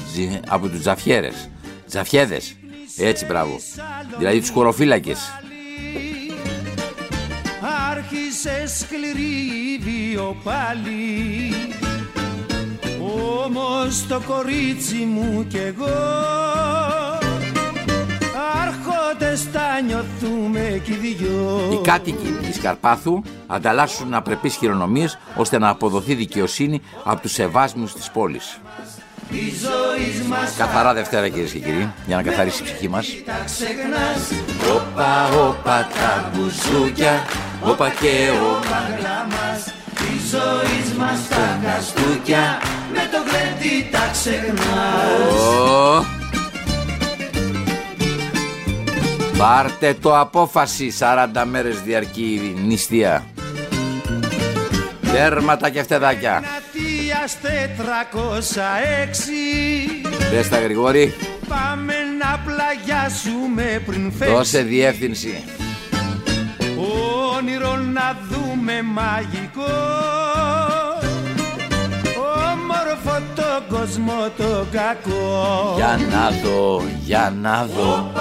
από τους τζαφιέρες. Τζαφιέδες. Έτσι, μπράβο. Δηλαδή τους χωροφύλακες. Άρχισε σκληρή βίο πάλι. Όμως το κορίτσι μου κι εγώ άρχοντες τα νιώθουμε κι οι δυο. Οι κάτοικοι της Καρπάθου ανταλλάσσουν απρεπείς χειρονομίες ώστε να αποδοθεί δικαιοσύνη από τους σεβάσμιους της πόλης. Καθαρά Δευτέρα κυρίες και κύριοι, για να καθαρίσει η ψυχή μας. Όπα, όπα τα μπουζούκια, όπα και όπα γλάμας. Τη ζωής μας τα χαστούκια, με το γλέντι τα ξεχνάς. Πάρτε το απόφαση, σαράντα μέρες διαρκεί η νηστεία. Τέρματα και φτεδάκια. τετρακόσια έξι. Δες τα, Γρηγόρη. Πάμε να πλαγιάσουμε πριν φέξει. Δώσε διεύθυνση. Όνειρο να δούμε μαγικό, όμορφο το κόσμο το κακό. Για να δω, για να δω. Όπα,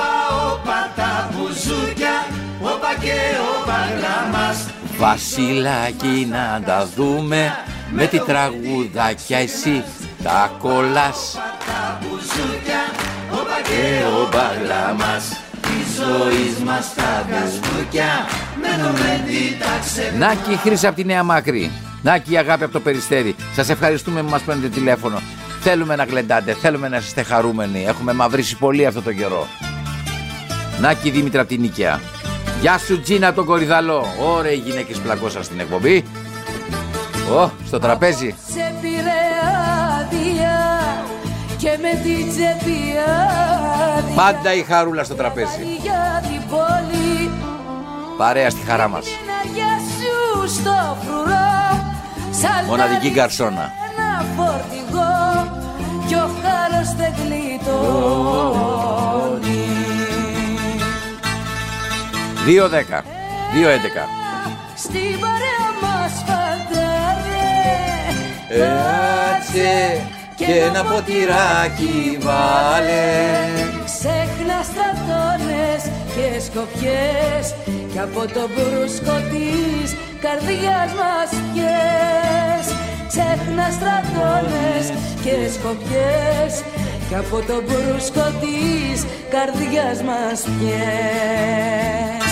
όπα τα μπουζούκια, όπα και όπα γράμμας. Βασιλάκι να τα δούμε, με τη τραγουδάκια εσύ τα κολλάς. Όπα τα μπουζούκια, όπα και όπα γράμμας. Ζωής μας τα γασμούκια, μένω με την τάξε. Να και η Χρύσα από τη Νέα Μάκρη. Να και η Αγάπη από το Περιστέρι. Σας ευχαριστούμε που μας παίρνετε τηλέφωνο. Θέλουμε να γλεντάτε, θέλουμε να είστε χαρούμενοι. Έχουμε μαυρίσει πολύ αυτό το καιρό. Να και η Δήμητρα από την Νίκαια. Γεια σου Τζίνα τον Κορυδαλό. Ωραία οι γυναίκες πλακώσαν στην εκπομπή. Ω, στο τραπέζι. Σε και με την τσεπιάδια. Πάντα η Χαρούλα στο τραπέζι. Παρέα στη χαρά μας. Μοναδική γκαρσόνα. Και ο χάρος δεν γλιτώνει. δύο δέκα, δύο έντεκα. Στην παρέα μας φαντάρε. Κάτσε και ένα ποτηράκι βάλε. Ξέχνα στρατώνες και σκοπιές, κι από το μπρούσκο της καρδιάς μας πιες. Ξέχνα στρατώνες και σκοπιές, κι από το μπρούσκο της καρδιάς μας πιες.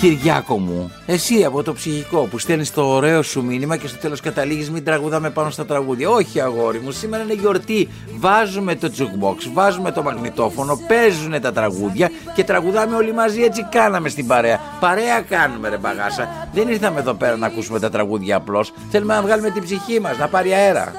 Κυριάκο μου, εσύ από το ψυχικό που στέλνεις το ωραίο σου μήνυμα και στο τέλος καταλήγεις μην τραγουδάμε πάνω στα τραγούδια. Όχι αγόρι μου, σήμερα είναι γιορτή. Βάζουμε το jukebox, βάζουμε το μαγνητόφωνο, παίζουνε τα τραγούδια και τραγουδάμε όλοι μαζί. Έτσι κάναμε στην παρέα. Παρέα κάνουμε ρε μπαγάσα. Δεν ήρθαμε εδώ πέρα να ακούσουμε τα τραγούδια απλώς. Θέλουμε να βγάλουμε την ψυχή μας, να πάρει αέρα.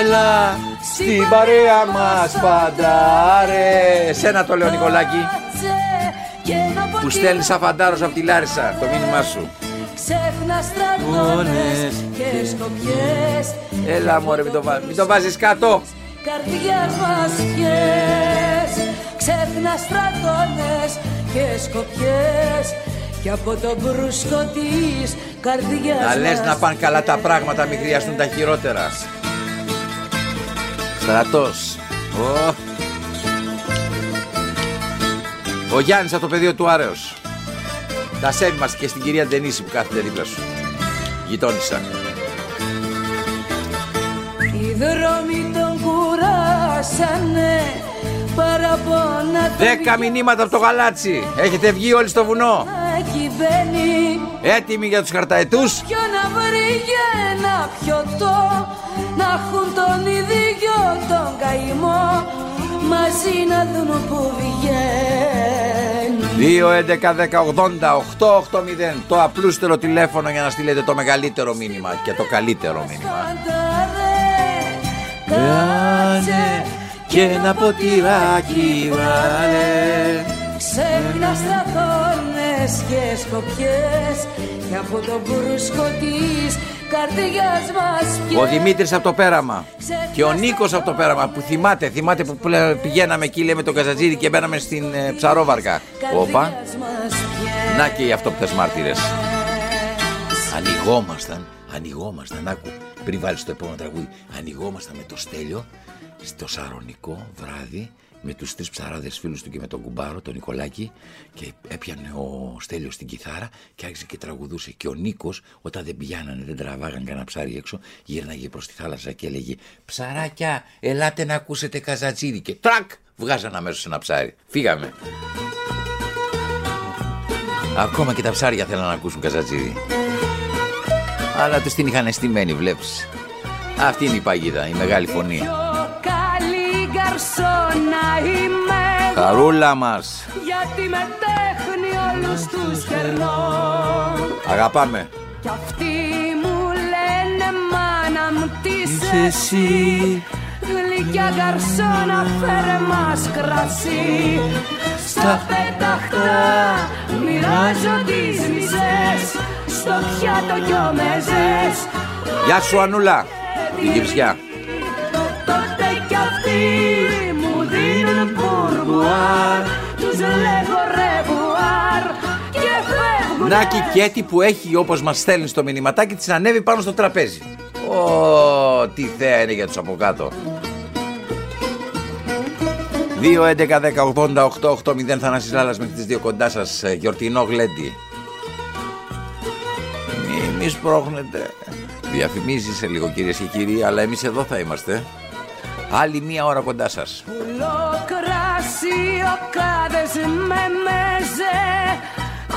Έλα στην παρέα μας φαντάρε. Σένα το λέω Νικολάκη, που στέλνει σαν φαντάρος από τη Λάρισα το μήνυμά σου. Έλα μωρέ, μην το, βά- μην το βάζεις κάτω. Καρδιάς μας πιες, ξέφνα στρατώνες και σκοπιές, κι από το μπρούσκο της καρδιάς. Να λες να πάνε καλά τα πράγματα, μην χρειαστούν τα χειρότερα. Στρατός. Oh. Ο Γιάννης από το πεδίο του Άρεως. Τα σέβη μας και στην κυρία Ντενίση που κάθεται δίπλα σου. Γειτόνισσα. Οι δρόμοι τον κουράσανε, παραπονά. Δέκα μηνύματα από το Γαλάτσι. Έχετε βγει όλοι στο βουνό. Έτοιμοι για τους χαρταετούς. Ποιο να βρει για ένα πιωτό, να έχουν τον ίδιο τον καημό, μαζί να δουν που βγαίνει. δύο έντεκα δέκα ογδόντα οκτώ ογδόντα το απλούστερο τηλέφωνο για να στείλετε το μεγαλύτερο μήνυμα και το καλύτερο μήνυμα. Κάνε και ένα ποτηράκι βάλε. Ξέχνα στρατώνες και σκοπιές, και από το μπουρούσκο της καρδιάς μας πιες. Ο Δημήτρης από το Πέραμα και ο Νίκος από το Πέραμα που θυμάται, θυμάται που πηγαίναμε εκεί λέμε τον Καζαντζίδη και μπαίναμε στην ε, Ψαρόβαργα. Όπα. Να και οι αυτόπτες μάρτυρες. Ανοιγόμασταν, ανοιγόμασταν, άκου πριν βάλεις το επόμενο τραγούδι. Ανοιγόμασταν με το Στέλιο στο Σαρονικό βράδυ, με τους τρεις ψαράδες φίλους του και με τον κουμπάρο, τον Νικολάκη, και έπιανε ο Στέλιος την κιθάρα και άρχισε και τραγουδούσε. Και ο Νίκος, όταν δεν πιάνανε, δεν τραβάγαν κανένα ψάρι έξω, γύρναγε προς τη θάλασσα και έλεγε «Ψαράκια, ελάτε να ακούσετε Καζαντζίδη». Και τρακ, βγάζαν αμέσως ένα ψάρι. Φύγαμε. Ακόμα και τα ψάρια θέλαν να ακούσουν Καζαντζίδη. Αλλά τους την είχαν αισθημένη, βλέπεις. Αυτή είναι η παγίδα, η μεγάλη φωνή. Χαρούλα μας, γιατί με τέχνη όλους τους κερνώ. Αγαπάμε. Κι αυτοί μου λένε μάνα μου τι είσαι εσύ. Γλυκιά καρσόνα φέρε μας κρασί. Στα πεταχτά μοιράζω τις μισές. Στο πιάτο κι ο μεζές. Γεια σου Ανούλα, την Κυψιά. Τότε κι αυτοί μου δίνουν μπουρμπουάρ. Τους λέγω ρεβουάρ. Νάκη Κέτη που έχει, όπως μας στέλνει στο μηνυματάκι, της ανέβει πάνω στο τραπέζι. Ω, τι θέα είναι για τους από κάτω. δύο έντεκα δέκα ογδόντα οκτώ ογδόντα Θανάσης Λάλας μέχρι τις δύο κοντά σας. Γιορτινό γλέντι. Μη, μη σπρώχνετε. Διαφημίζει σε λίγο κυρίες και κύριοι, αλλά εμείς εδώ θα είμαστε. Άλλη μία ώρα κοντά σας.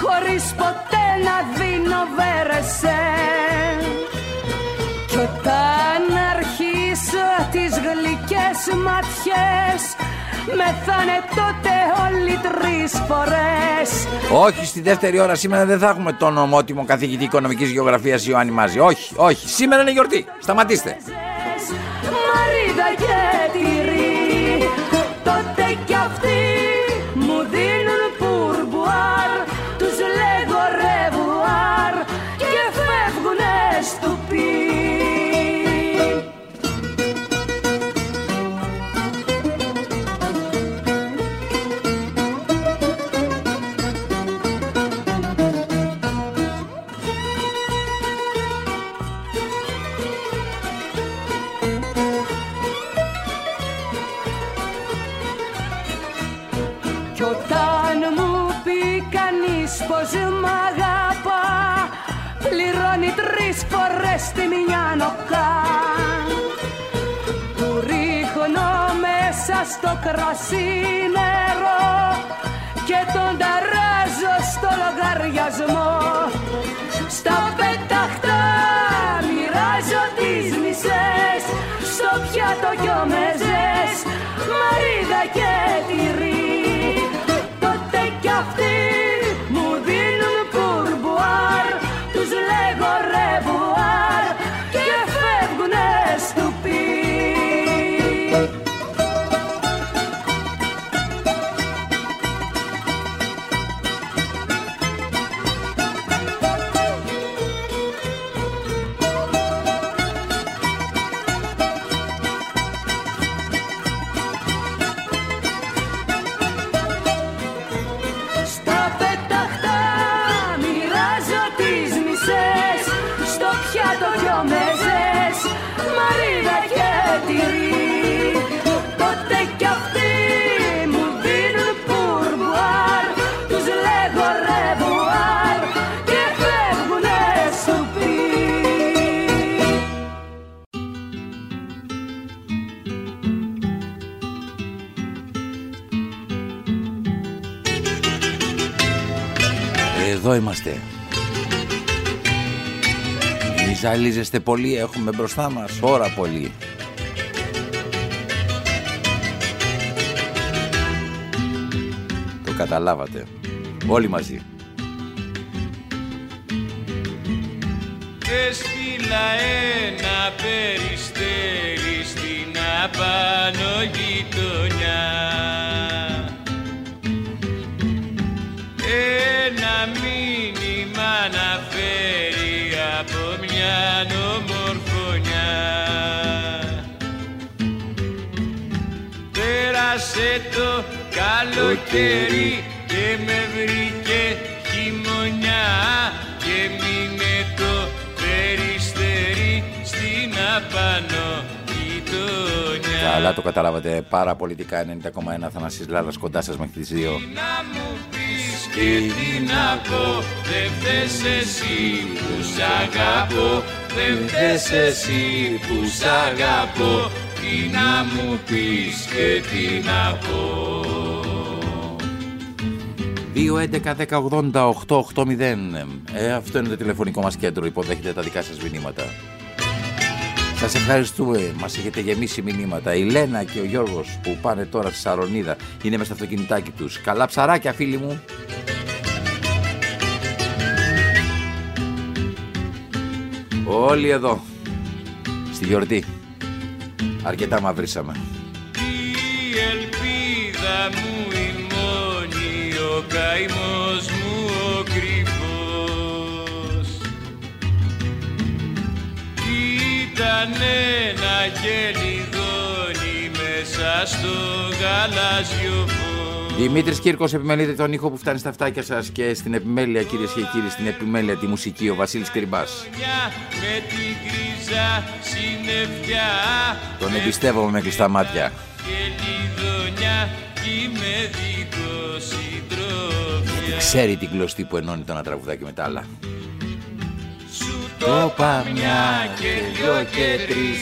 Χωρίς ποτέ να δίνω βέρεσέ. Κι όταν αρχίσω τις γλυκές ματιές, μεθάνε τότε όλοι τρεις φορές. Όχι, στη δεύτερη ώρα σήμερα δεν θα έχουμε τον ομότιμο καθηγητή οικονομικής γεωγραφίας Ιωάννη Μάζη. Όχι, όχι, σήμερα είναι γιορτή, σταματήστε. Μαρίδα και τυρί. Τότε κι αυτοί μου δίνουν πουρμπουάρ. Στην Ιανοκά που ρίχνω μέσα στο κρασί νερό και τον ταράζω στο λογαριασμό. Στα πεταχτά μοιράζω τις μισές, στο πιάτο κι ο μεζές, μαρίδα και τυρί. Τότε κι αυτοί μου δίνουν πουρμπουάρ, τους λέγω ρεβουάρ. Εδώ είμαστε. Μη ζαλίζεστε πολύ, έχουμε μπροστά μας ώρα πολύ. Το καταλάβατε. Όλοι μαζί. Έστειλα ένα περιστέρι στην απάνω γειτονιά. Ένα μήνυμα να φέρει από μια ομορφωνιά. Πέρασε το καλοκαίρι και με βρήκε χειμωνιά και μείνε το περιστέρι στην απάνω γειτονιά. Καλά το καταλάβατε, παραπολιτικά ενενήντα κόμμα ένα Θανάσης Λάλας κοντά σας μέχρι τις δύο. Και τι να πω, δεν θες εσύ που σ' αγαπώ, δεν θες εσύ που σ' αγαπώ, τι να μου πεις και τι να πω. δύο έντεκα δέκα ογδόντα οκτώ ογδόντα ε, αυτό είναι το τηλεφωνικό μας κέντρο, υποδέχετε τα δικά σας μηνύματα. Σας ευχαριστούμε, μας έχετε γεμίσει μηνύματα. Η Λένα και ο Γιώργος που πάνε τώρα στη Σαρονίδα είναι μέσα στο αυτοκινητάκι τους. Καλά ψαράκια φίλοι μου. όλοι εδώ στη γιορτή. Αρκετά μαυρίσαμε. Η ελπίδα μου η μόνη, ο καημός μου ο κρυφός. Ήταν ένα γελιδόνι μέσα στο γαλάζιο φως. Δημήτρης Κύρκος, επιμελείτε τον ήχο που φτάνει στα αυτάκια σας και στην επιμέλεια, κυρίες και κύριοι, στην επιμέλεια τη μουσική ο Βασίλης Κρυμπάς. Με την γκρίζα συννεφιά, τον εμπιστεύομαι με κλειστά μάτια. Γιατί ξέρει την κλωστή που ενώνει το ένα τραγουδάκι με τα άλλα. Το παμιά και δυο και τρεις,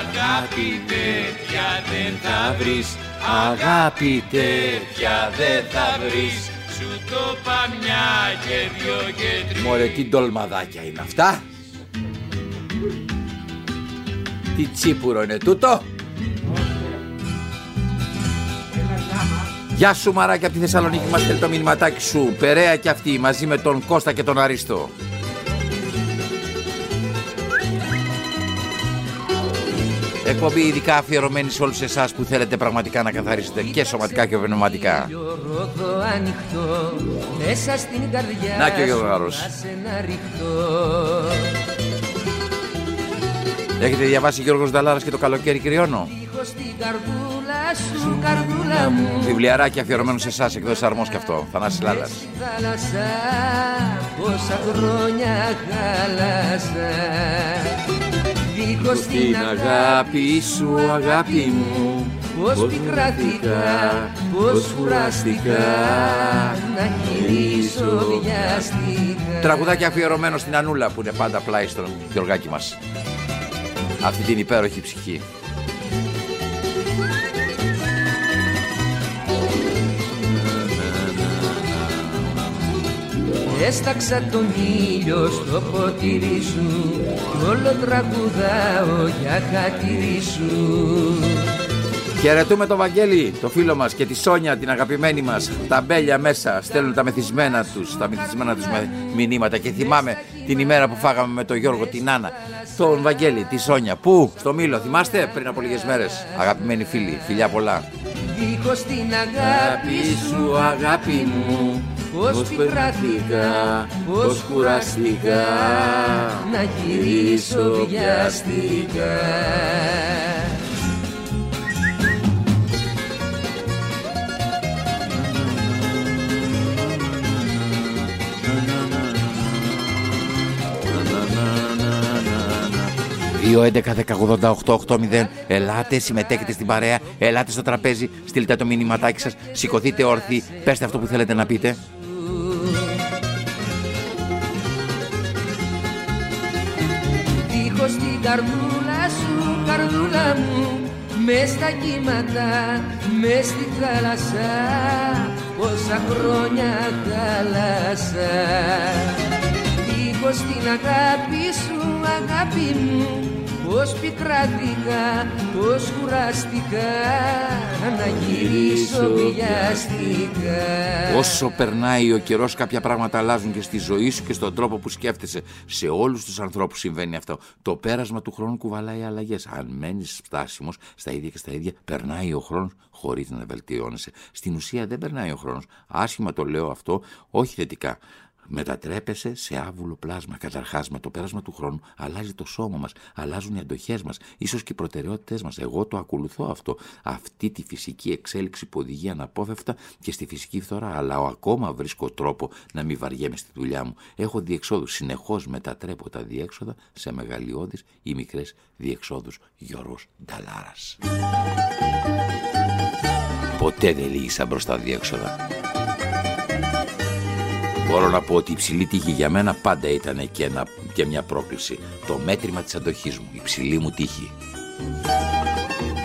αγάπη τέτοια δεν θα βρεις, αγάπη τέτοια δεν θα βρεις. Σου το παμιά και δυο και τρεις. Μωρέ, τι ντολμαδάκια είναι αυτά. Τι τσίπουρο είναι τούτο. Γεια σου Μαράκη από τη Θεσσαλονίκη, μας θέλει το μηνυματάκι σου. Περαία και αυτή μαζί με τον Κώστα και τον Αρίστο. Εκπομπή ειδικά αφιερωμένη σε όλους εσάς που θέλετε πραγματικά να καθαρίσετε και σωματικά και πνευματικά. Να και ο Γιώργος. Έχετε διαβάσει Γιώργος Νταλάρας και το καλοκαίρι κρυώνω. Βιβλιαράκι αφιερωμένο σε εσάς, εκδόσεις Αρμός και αυτό, Θανάσης Λάλας. Πόσα χρόνια χάλασα, δίχως την αγάπη σου, αγάπη μου. Πώς πικράθηκα, πώς φουράστηκα, να γυρίσω βιάστηκα. Τραγουδάκι αφιερωμένο στην Ανούλα που είναι πάντα πλάι στον Γιωργάκι μας. Αυτή την υπέροχη ψυχή. Έσταξα τον ήλιο στο ποτήρι σου κι όλο τραγουδάω για χατήρι σου. Χαιρετούμε τον Βαγγέλη, το φίλο μας, και τη Σόνια, την αγαπημένη μας. Τα μπέλια μέσα στέλνουν τα μεθυσμένα τους, τα μεθυσμένα τους μηνύματα. Και θυμάμαι την ημέρα που φάγαμε με τον Γιώργο, την Άννα, τον Βαγγέλη, τη Σόνια. Πού, στο Μήλο, θυμάστε, πριν από λίγες μέρες. Αγαπημένοι φίλοι, φιλιά πολλά. Δίχως την αγάπη σου, αγάπη μου, πώς πικράθηκα, πώς κουραστικά, να γυρίσω βιαστικά. δύο έντεκα δέκα ογδόντα οκτώ ογδόντα, ελάτε, συμμετέχετε στην παρέα, ελάτε στο τραπέζι, στείλτε το μηνύματάκι σας, σηκωθείτε όρθιοι, πέστε αυτό που θέλετε να πείτε. Δίχως την καρδούλα σου, καρδούλα μου, μες στα κύματα, μες στη θάλασσα, πόσα χρόνια θάλασσα. Πώς την αγάπη σου, αγάπη μου, πώς πικράτηκα, πώς κουράστηκα, να γυρίσω βιαστικά. Όσο περνάει ο καιρός, κάποια πράγματα αλλάζουν και στη ζωή σου και στον τρόπο που σκέφτεσαι. Σε όλους τους ανθρώπους συμβαίνει αυτό. Το πέρασμα του χρόνου κουβαλάει αλλαγές. Αν μένεις στάσιμος στα ίδια και στα ίδια, περνάει ο χρόνος χωρίς να βελτιώνεσαι. Στην ουσία δεν περνάει ο χρόνος. Άσχημα το λέω αυτό, όχι θετικά. Μετατρέπεσαι σε άβουλο πλάσμα. Καταρχάς, με το πέρασμα του χρόνου αλλάζει το σώμα μας, αλλάζουν οι αντοχές μας, ίσως και οι προτεραιότητες μας. Εγώ το ακολουθώ αυτό. Αυτή τη φυσική εξέλιξη που οδηγεί αναπόφευκτα και στη φυσική φθορά. Αλλά ακόμα βρίσκω τρόπο να μην βαριέμαι στη δουλειά μου. Έχω διεξόδους. Συνεχώς μετατρέπω τα διέξοδα σε μεγαλειώδεις ή μικρές διεξόδους. Γιώργος Νταλάρας. Ποτέ δεν λύγησα μπροστά διέξοδα. Μπορώ να πω ότι η ψηλή τύχη για μένα πάντα ήταν και, ένα, και μια πρόκληση. Το μέτρημα της αντοχής μου, η ψηλή μου τύχη.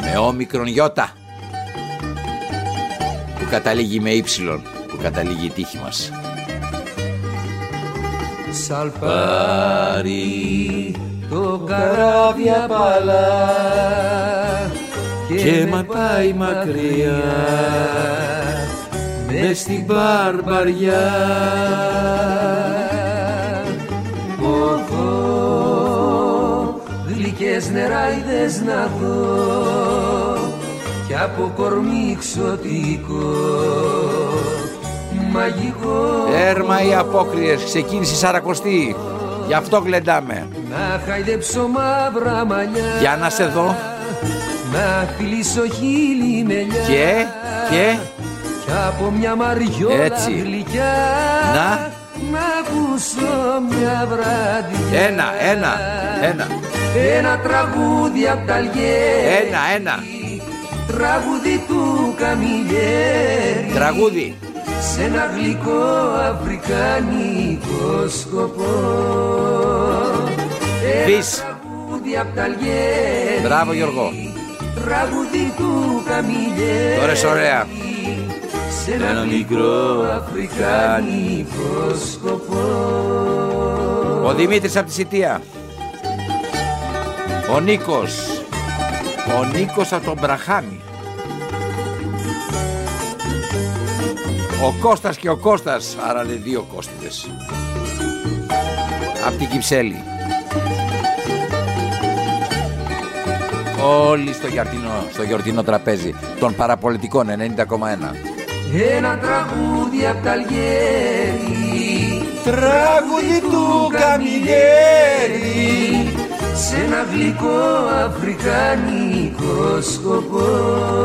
Με όμικρον γιώτα, που καταλήγει με ύψιλον, που καταλήγει η τύχη μας. Σαλπάρι το καράβι απαλά και, και με πάει μακριά, μες στην μπαρμπαριά, ο Ποιες νεράιδες να δω κι από κορμί εξωτικό μαγικό. Έρμα οι απόκριες, ξεκίνησε η Σαρακοστή. Γι' αυτό γλεντάμε. Να χαϊδέψω μαύρα μαλλιά, για να σε δω, να φιλήσω χείλη μελιά. Και, και κι από μια μαριόλα γλυκιά να, να ακούσω μια βραδιά. Ένα, ένα, ένα. Ένα τραγούδι απ' τα Αλγέρι. Ένα, ένα. Τραγούδι του Καμιλιέρι. Τραγούδι. Σ' ένα γλυκό αφρικανικό σκοπό. Ένα τραγούδι απ' τα Αλγέρι. Μπράβο Γιώργο. Τραγούδι του Καμιλιέρι. Ωραίς, ωραία. Σ' ένα μικρό αφρικανικό σκοπό. Ο Δημήτρης από τη Σιτία. Ο Νίκος. Ο Νίκος από τον Μπραχάμι. Ο Κώστας και ο Κώστας. Άρα είναι δύο Κώστιδες. Απ' την Κυψέλη. Όλοι στο γιορτινό, στο γιορτινό τραπέζι των παραπολιτικών ενενήντα κόμμα ένα. Ένα τραγούδι απ' τα Αλγέρι, τραγούδι του Καμιλιέρι, σ' ένα γλυκό αφρικανικό σκοπό.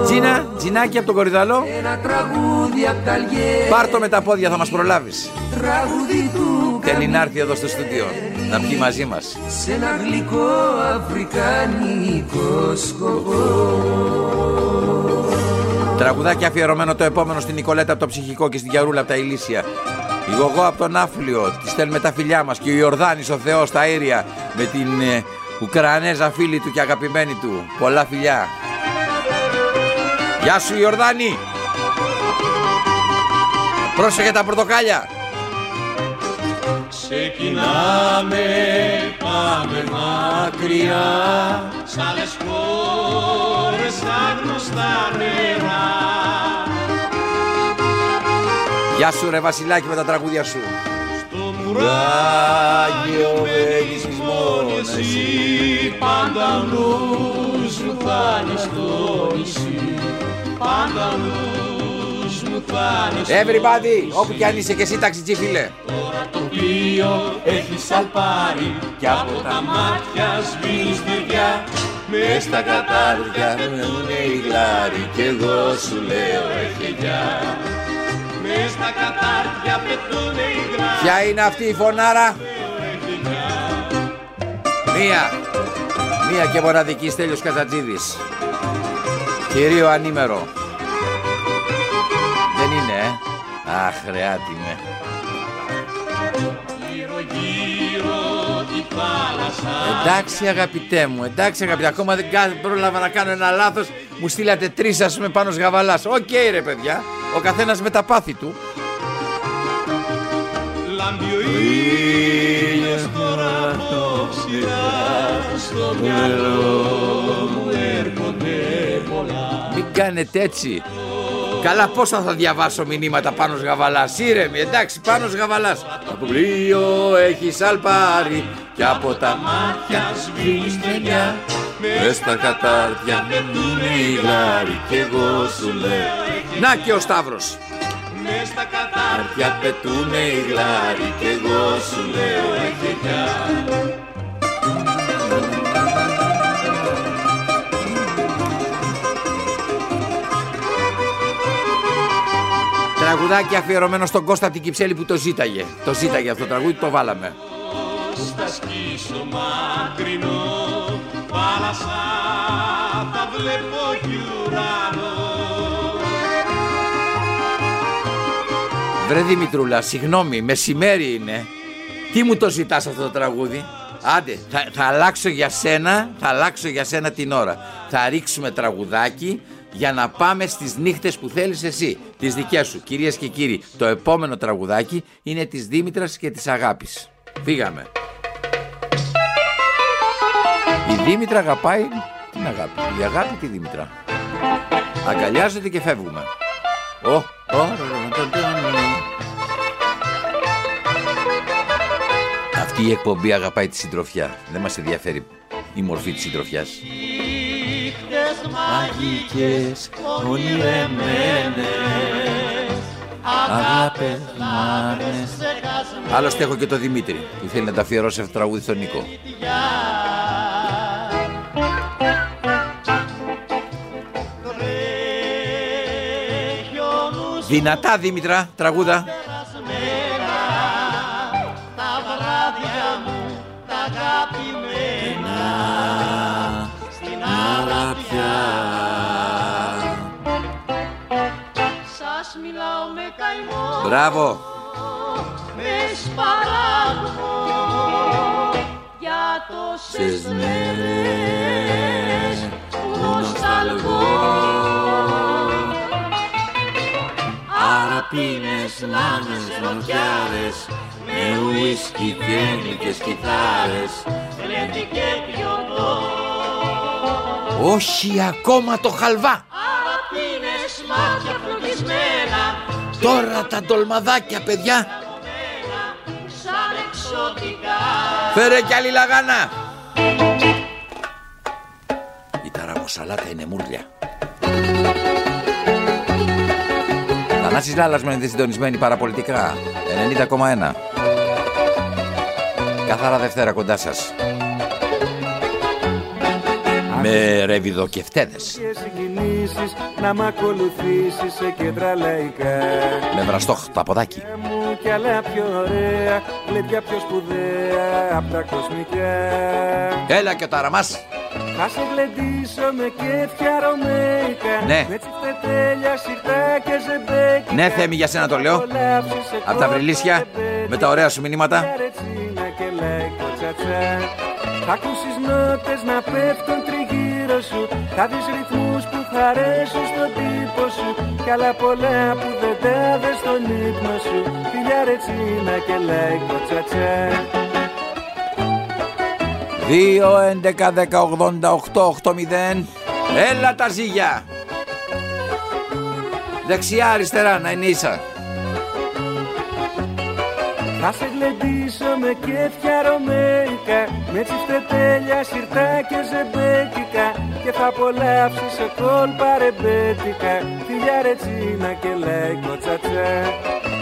Τζίνα, τζινάκι από τον Κορυδαλό. Ένα τραγούδι απ' τα Αλγέρι, πάρ' το με τα πόδια, θα μας προλάβεις. Τραγούδι του Καμιλιέρι, θέλει να έρθει εδώ στο στούντιο να πιει μαζί μας. Σ' ένα γλυκό αφρικανικό σκοπό. Τραγουδάκι αφιερωμένο το επόμενο στην Νικολέτα από το Ψυχικό και στην Γιαρούλα από τα Ηλίσια. Η Γογό από τον Άφλιο, τη στέλνουμε τα φιλιά μας. Και ο Ιορδάνης ο Θεός στα αέρια με την ε, Ουκρανέζα φίλη του και αγαπημένη του. Πολλά φιλιά. Γεια σου Ιορδάνη. Πρόσεχε τα πορτοκάλια. Ξεκινάμε, πάμε μακριά, σ' άλλες χώρες, σαν γνωστά νερά. Γεια σου ρε Βασιλάκη με τα τραγούδια σου. Στο μουράγιο μένεις μόνο εσύ, πάντα ο νους μου θα είναι στο νησί, πάντα ο νους μου θα είναι στο νησί. Everybody, όπου κι αν είσαι και εσύ ταξιτζή φίλε. Το πλοίο έχει σαλπάρει κι από τα μάτια σβήνει στεριά. Μες στα κατάρτια πετούνε οι γλάροι κι εγώ σου λέω εχεγιά. Μες στα κατάρτια πετούνε οι γλάροι. Ποια είναι αυτή η φωνάρα? Μία, μία και μοναδική, Στέλιος Καζαντζίδης. Κυρίο ανήμερο. Δεν είναι, ε? Αχ ρε άτιμε. Εντάξει αγαπητέ μου, εντάξει αγαπητέ, ακόμα δεν πρόλαβα να κάνω ένα λάθος. Μου στείλατε τρεις σας με πάνω σγαβαλάς. Οκ okay, ρε παιδιά, ο καθένας με τα πάθη του. Λάμπει ο ήλιος τώρα από ψηλά, στο μυαλό μου έρχονται πολλά. Μην κάνετε έτσι. Καλά, πόσα θα διαβάσω μηνύματα, Πάνος Γαβαλάς. Ήρεμη, εντάξει, Πάνος Γαβαλάς. Το πλοίο έχει σαλπάρει κι από τα μάτια σβήνει στενιά. Μες στα κατάρτια πετούνε οι γλάροι κι εγώ σου λέω. Να και ο Σταύρος. Μες στα κατάρτια πετούνε οι γλάροι κι εγώ σου λέω εχεγιά. Τραγουδάκι αφιερωμένο στον Κώστα από την Κυψέλη που το ζήταγε. Το ζήταγε αυτό το τραγούδι, το βάλαμε. Στα σκίσω μακρινό, θάλασσα θα βλέπω κι ουρανό. Βρε Δημητρούλα, συγγνώμη, μεσημέρι είναι. Τι μου το ζητάς αυτό το τραγούδι? Άντε, θα, θα αλλάξω για σένα, θα αλλάξω για σένα την ώρα. Θα ρίξουμε τραγουδάκι για να πάμε στις νύχτες που θέλεις εσύ, τις δικές σου. Κυρίες και κύριοι, το επόμενο τραγουδάκι είναι της Δήμητρας και της Αγάπης. Φύγαμε. Η Δήμητρα αγαπάει την Αγάπη, η Αγάπη τη Δήμητρα. Αγκαλιάζονται και φεύγουμε. Ω, ω, αυτή η εκπομπή αγαπάει τη συντροφιά. Δεν μας ενδιαφέρει η μορφή της συντροφιάς. Νύχτες μαγικές, ονειρεμένες, αγάπες μάνες. Άλλωστε έχω και το Δημήτρη που θέλει να τα αφιερώσει αυτό το τραγούδι στον Νίκο. Δυνατά Δήμητρα, τραγούδα. Μπράβο. Στις μέρες νοσταλγώ, αραπίνες, λάνες, νοτιάδες, με ουίσκι και ελληνικές κιθάρες, φλέτη και πιωτό. Όχι ακόμα το χαλβά. Αραπίνες, μάτια φλουτισμένα. Τώρα τα ντολμαδάκια, παιδιά. Φέρε κι άλλη λαγάνα. Η ταραβοσαλάτα είναι μούρλια. Θανάσης Λάλας, μένετε συντονισμένοι, παραπολιτικά ενενήντα κόμμα ένα. Καθαρά Δευτέρα κοντά σας. Με ρεβιδοκευτέδες. Να μ' ακολουθήσεις σε κέντρα λαϊκά. Με βραστό ταποδάκι. Κι άλλα πιο ωραία, γλεντιά πιο σπουδαία απ' τα κοσμικά. Έλα και ο Ταραμάς. Θα σε γλεντήσω με κέφια ρωμαϊκά. Ναι. Με τσιφτετέλια, σιρτά και ζεμπέκια. Ναι Θέμη, για σένα το λέω. Απ' τα βρυλίσια, με τα ωραία σου μηνύματα. Θα ακούσεις νότες να πέφτουν τριγύρω σου. Θα δεις ρυθμούς που θα αρέσουν στον τύπο σου. Κι άλλα πολλά που δεν τα δες στον ύπνο σου. Φιλιά ρετσίνα και λαϊκό τσατσά. Δύο έντεκα δέκα ογδόντα οκτώ ογδόντα. Έλα τα ζύγια. Δεξιά αριστερά να είναι ίσα. Θα σε γλεντήσω με κέφια ρωμαϊκά, με τσιφτετέλια, σιρτά και ζεμπέκικα. Και θα απολαύσεις σε κόλπα ρεμπέτικα, φιλιά ρετσίνα και λαϊκό τσατσά.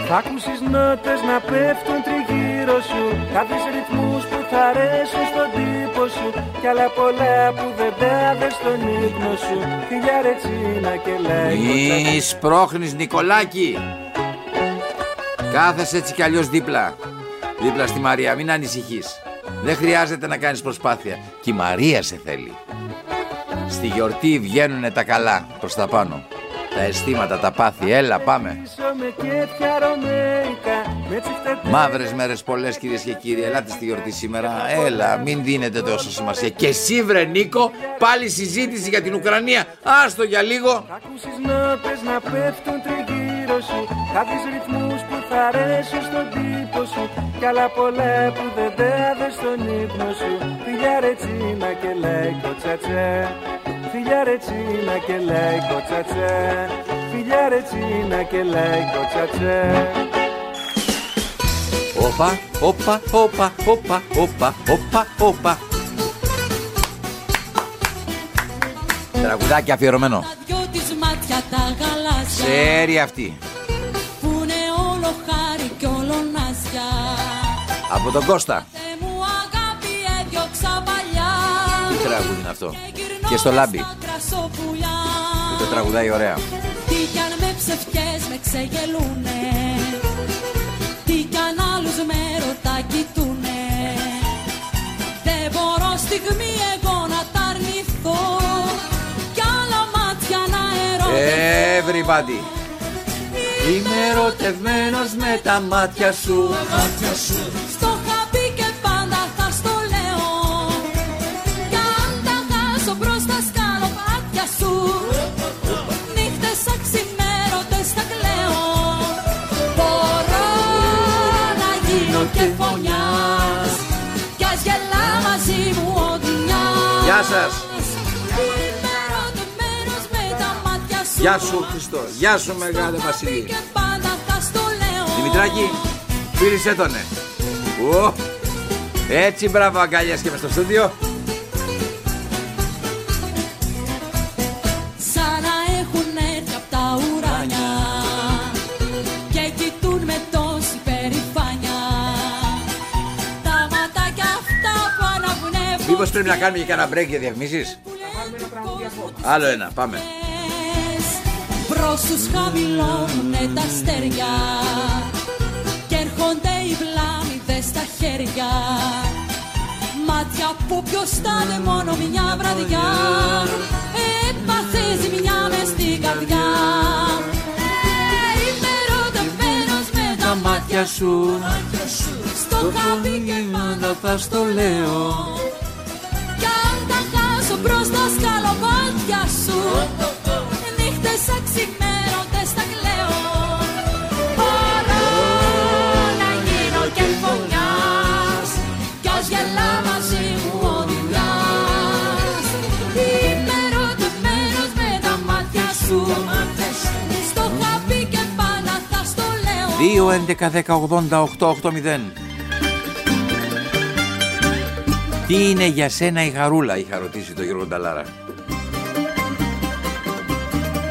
Θα ακούσεις νότες να πέφτουν τριγύρω σου, θα δεις ρυθμούς που θα αρέσουν στον τύπο σου. Κι άλλα πολλά που δεν τα δες στον ύπνο σου, φιλιά ρετσίνα και λαϊκό τσατσά. Μη σπρώχνεις Νικολάκη. Κάθεσαι έτσι κι αλλιώς δίπλα, δίπλα στη Μαρία, μην ανησυχείς. Δεν χρειάζεται να κάνεις προσπάθεια. Και η Μαρία σε θέλει. Στη γιορτή βγαίνουνε τα καλά προς τα πάνω. Τα αισθήματα, τα πάθη, έλα πάμε. Μαύρες μέρες πολλές κυρίες και κύριοι, ελάτε στη γιορτή σήμερα. Έλα, μην δίνετε τόσο σημασία. Και εσύ βρε Νίκο, πάλι συζήτηση για την Ουκρανία. Άστο για λίγο. Θα δεις ρυθμούς που θα αρέσουν στον τύπο σου. Κι άλλα πολλά που δεν δέδες στον ύπνο σου. Φιλιά ρε τσίνα και λαϊκό τσατσέ. Φιλιά ρε τσίνα και λαϊκό τσατσέ. Φιλιά ρε τσίνα και λαϊκό τσατσέ. Όπα, όπα, όπα, όπα, όπα, όπα, όπα. Τραγουδάκι αφιερωμένο. Τα δυο της μάτια τα γαλάζια. Ξέρει αυτή. Από τον Κώστα. Τι τραγούδι είναι αυτό. Και στο λάμπι. Και το τραγουδάει ωραία. Τι κι αν με ψευτιές με ξεγελούνε, τι κι αν άλλους με ρωτά κοιτούνε, δεν μπορώ στιγμή εγώ να τα αρνηθώ. Κι άλλα μάτια να ερωτεύω. Everybody. Είμαι ερωτευμένος με τα μάτια σου. Μάτια σου. Στο χαπί και πάντα θα στο λέω. Κι αν τα χάσω μπροστά σκάνω μάτια σου. Νύχτες αξιμέρωτες θα κλαίω. Μπορώ να γίνω και φωνιάς, κι ας γελά μαζί μου οδυνιάς. Γεια σας. Γεια σου Χριστό, γεια σου μεγάλε Βασίλη. Δημητράκη, πήρησέ τονε. Έτσι μπράβο, αγκαλιές και μες στο στούντιο. Μήπως πρέπει να κάνουμε και ένα break για διαφημίσεις. Θα βάλουμε ένα πράγμα διαφορά. Άλλο ένα, πάμε. Πρόσους χαμηλώνουν τα αστέρια και έρχονται οι βλάμιδες στα χέρια. Μάτια που πιωστάνε μόνο μια βραδιά, έπαθε ζημιά μες στην καρδιά. Είμαι ερωτευμένος με τα μάτια σου, στο χάπι και πάντα θα στο λέω. Κι αν τα χάσω προς τα σκαλοπάτια σου, νύχτες αξιμέρωτες τα κλαίω. Μπορώ να γίνω και φωνιάς, κι ας γελά μαζί μου οδηγάς. Είμαι ερωτευμένος με τα μάτια σου, στο χάπι και πάντα θα στο λέω. Δύο έντεκα δέκα ογδόντα οκτώ ογδόντα. Τι είναι για σένα η Χαρούλα, είχα ρωτήσει τον Γιώργο Νταλάρα.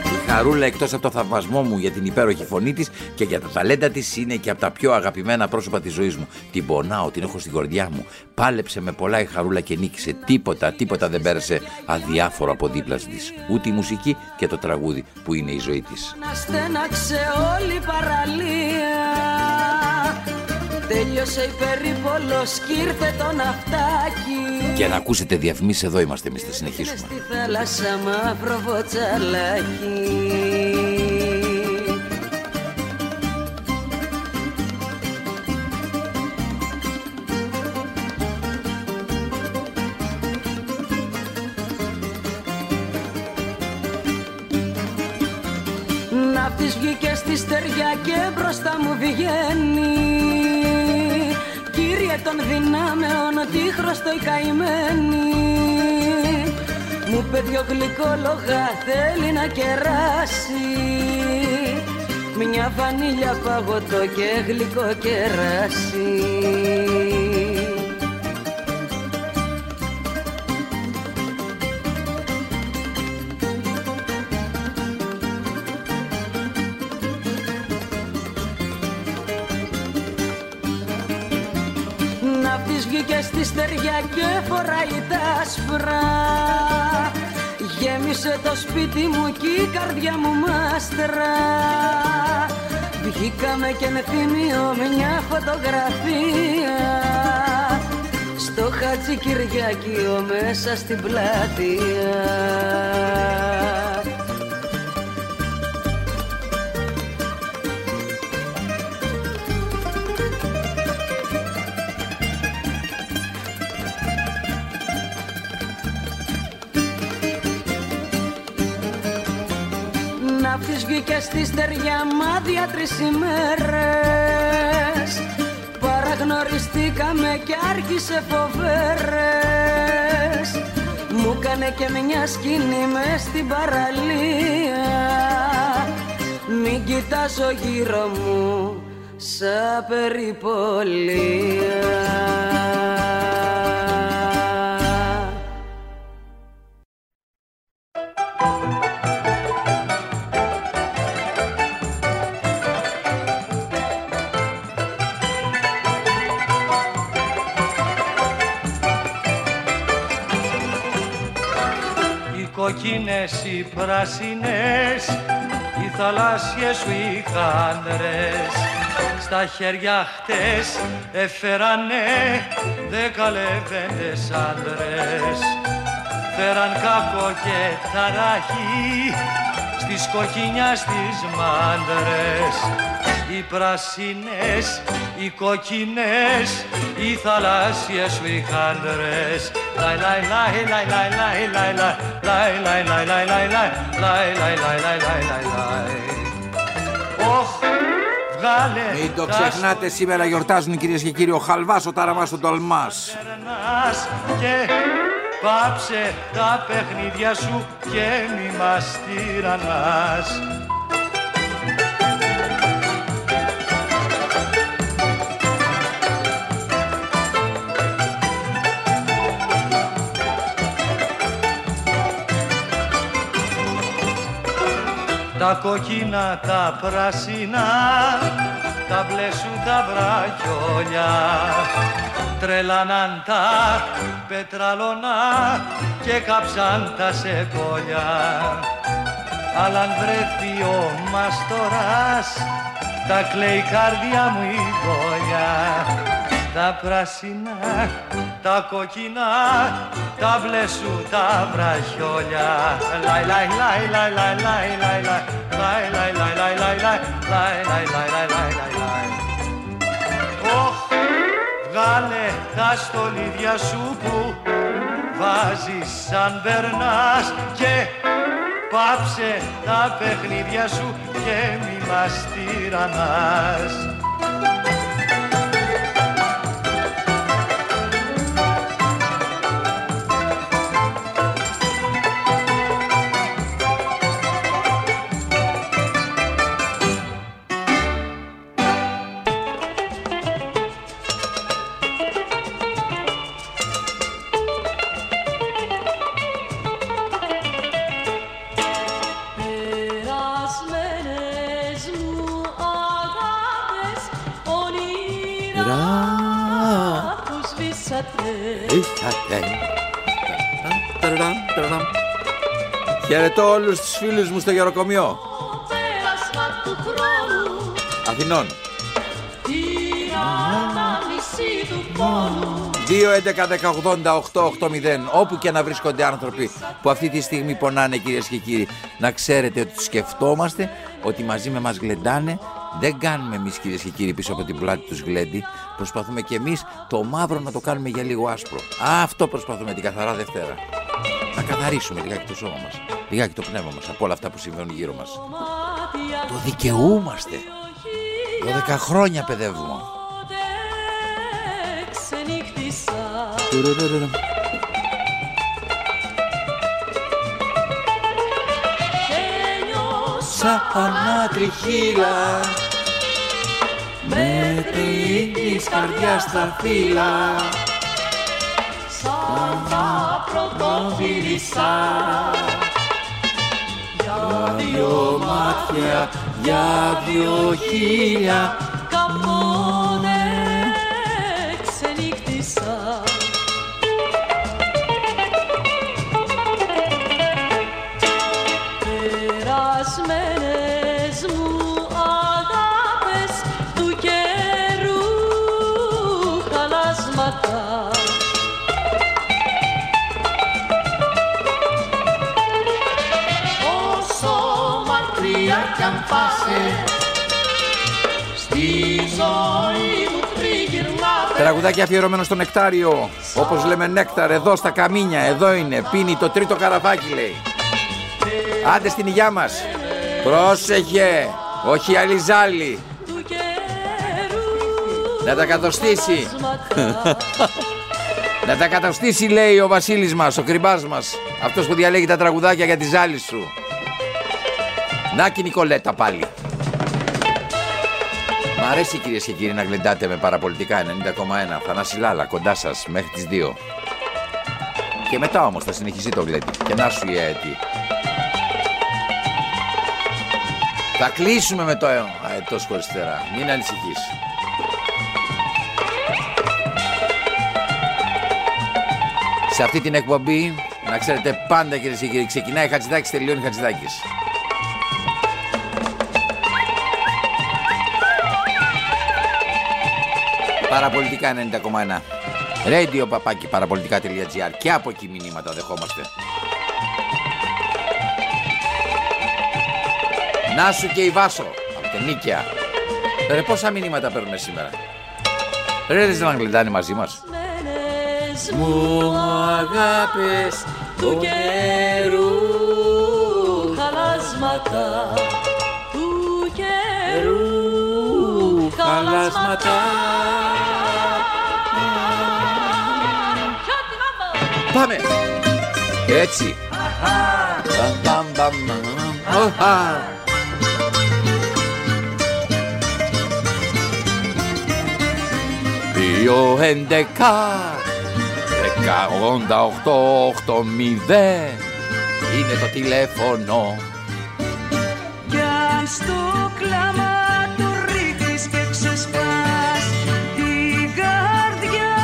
Η Χαρούλα, εκτός από το θαυμασμό μου για την υπέροχη φωνή της και για τα ταλέντα της, είναι και από τα πιο αγαπημένα πρόσωπα της ζωής μου. Την πονάω, την έχω στην κορδιά μου. Πάλεψε με πολλά η Χαρούλα και νίκησε. Τίποτα, τίποτα δεν πέρασε αδιάφορο από δίπλα της. Ούτε η μουσική και το τραγούδι που είναι η ζωή της. Να στέναξε όλη παραλία. Τέλειωσε η περίπολος κι ήρθε το ναυτάκι. Και να ακούσετε διαφημίσεις, εδώ είμαστε εμείς, θα συνεχίσουμε. Στη θάλασσα μαύρο βοτσαλάκι. Ναύτης βγήκε στη στεριά και μπροστά μου βγαίνει. Κύριε των δυνάμεων, ότι χρωστό η καημένη. Μου παιδιά γλυκόλογα θέλει να κεράσει. Μια βανίλια παγωτό και γλυκό κεράσει. Και στη στεριά και φοράει τα άσπρα. Γέμισε το σπίτι μου και η καρδιά μου μάστρα. Βγήκαμε και με θυμίο μια φωτογραφία στο Χατζικυριακείο μέσα στην πλατεία. Ναύτης βγήκε στη στεριά μάδια τρεις ημέρες. Παραγνωριστήκαμε και άρχισε φοβέρες. Μου κάνε και μια σκηνή μες στην παραλία. Μην κοιτάζω γύρω μου σαν περιπολία. Κοκκίνες οι πράσινες, οι θαλάσσιες σου οι χάντρες. Στα χέρια χτες έφερανε δέκα λεβέντες άντρες. Φέραν κάκο και ταράχι στις κοκκινιάς τις μάντρες. Οι πράσινες, οι κοκκινές, οι θαλάσσιες σου οι χάντρες. Λαϊ λαϊ λαϊ λαϊ λαϊ λαϊ λαϊ λαϊ λαϊ λαϊ λαϊ λαϊ. Ωχ, βγάλε. Μην το ξεχνάτε, σήμερα γιορτάζουν κυρίες και κύριοι ο Χαλβάς, ο Ταραμάς, ο Ντολμάς. Και πάψε τα παιχνίδια σου και μη μας τυραννάς. Τα κοκκίνα, τα πράσινα, τα μπλε σου τα βραχιόλια. τρελανάν τα πετραλωνά και κάψαν τα σεκόλια. Αλλά αν βρεθεί ο μαστοράς, τα κλαίει η καρδιά μου η γόλια. Τα πράσινα, τα κοκκινά, τα μπλε σου τα βραχιόλια. Λαϊ, λαϊ, λαϊ, λαϊ, λαϊ, λαϊ, λαϊ, λαϊ, λαϊ, λαϊ, λαϊ, λαϊ, λαϊ, λαϊ, λαϊ, λαϊ. Ωχ, βγάλε τα στολίδια σου που βάζεις σαν περνάς και πάψε τα παιχνίδια σου και μη μας τυραννάς. Χαιρετώ όλους τους φίλους μου στο γεροκομείο Αθηνών. Δύο έντεκα δέκα ογδόντα οκτώ ογδόντα, όπου και να βρίσκονται άνθρωποι που αυτή τη στιγμή πονάνε, κυρίες και κύριοι, να ξέρετε ότι τους σκεφτόμαστε, ότι μαζί με μας γλεντάνε. Δεν κάνουμε εμείς, κυρίες και κύριοι, πίσω από την πλάτη τους γλέντι. Προσπαθούμε και εμείς το μαύρο να το κάνουμε για λίγο άσπρο. Αυτό προσπαθούμε την καθαρά Δευτέρα. Να καθαρίσουμε λιγάκι το σώμα μας, λιγάκι το πνεύμα μας από όλα αυτά που συμβαίνουν γύρω μας. Το δικαιούμαστε. Δώδεκα χρόνια παιδεύουμε. Σαν ανατριχύλα με τριγύης καρδιάς τα φύλλα, σαν τα πρωτόφυλλισσα για δυο μάτια, για δυο χείλια καμπόνε ξενύχτησα. Τραγουδάκι αφιερωμένο στο Νεκτάριο, όπως λέμε Νέκταρ, εδώ στα Καμίνια, εδώ είναι, πίνει το τρίτο καραβάκι, λέει. Άντε στην υγειά μας, πρόσεχε, όχι αλιζάλι, να τα κατοστήσει, να τα κατοστήσει, λέει ο Βασίλης μας, ο Κρυμπάς μας, αυτός που διαλέγει τα τραγουδάκια για τη ζάλη σου. Να και η Νικολέτα πάλι. Μ' αρέσει, κυρίες και κύριοι, να γλεντάτε με Παραπολιτικά ενενήντα κόμμα ένα. Θανάση Λάλα κοντά σας μέχρι τις δύο. Και μετά όμως θα συνεχιστεί το γλέντι. Και να σου η αέτη. Θα κλείσουμε με το αετός χωριστερά. Μην ανησυχείς. Σε αυτή την εκπομπή, να ξέρετε πάντα, κυρίες και κύριοι, ξεκινάει Χατζηδάκης, τελειώνει Χατζηδάκης. Παραπολιτικά ενενήντα κόμμα ένα. Radio παπάκι παραπολιτικά.gr. Και από εκεί μηνύματα δεχόμαστε. Να σου και η Βάσο από την Νίκαια. Ρε πόσα μηνύματα παίρνουμε σήμερα. Ρε δεν να γλεντάνε μαζί μας. Μου αγάπες του καιρού χαλάσματα, του καιρού χαλάσματα. Πάμε! Έτσι! Δύο έντεκα δέκα ογδόντα οκτώ οκτώ μηδέν είναι το τηλέφωνο. Κι αν στο κλάμα το ρίχνεις και ξεσπάς την καρδιά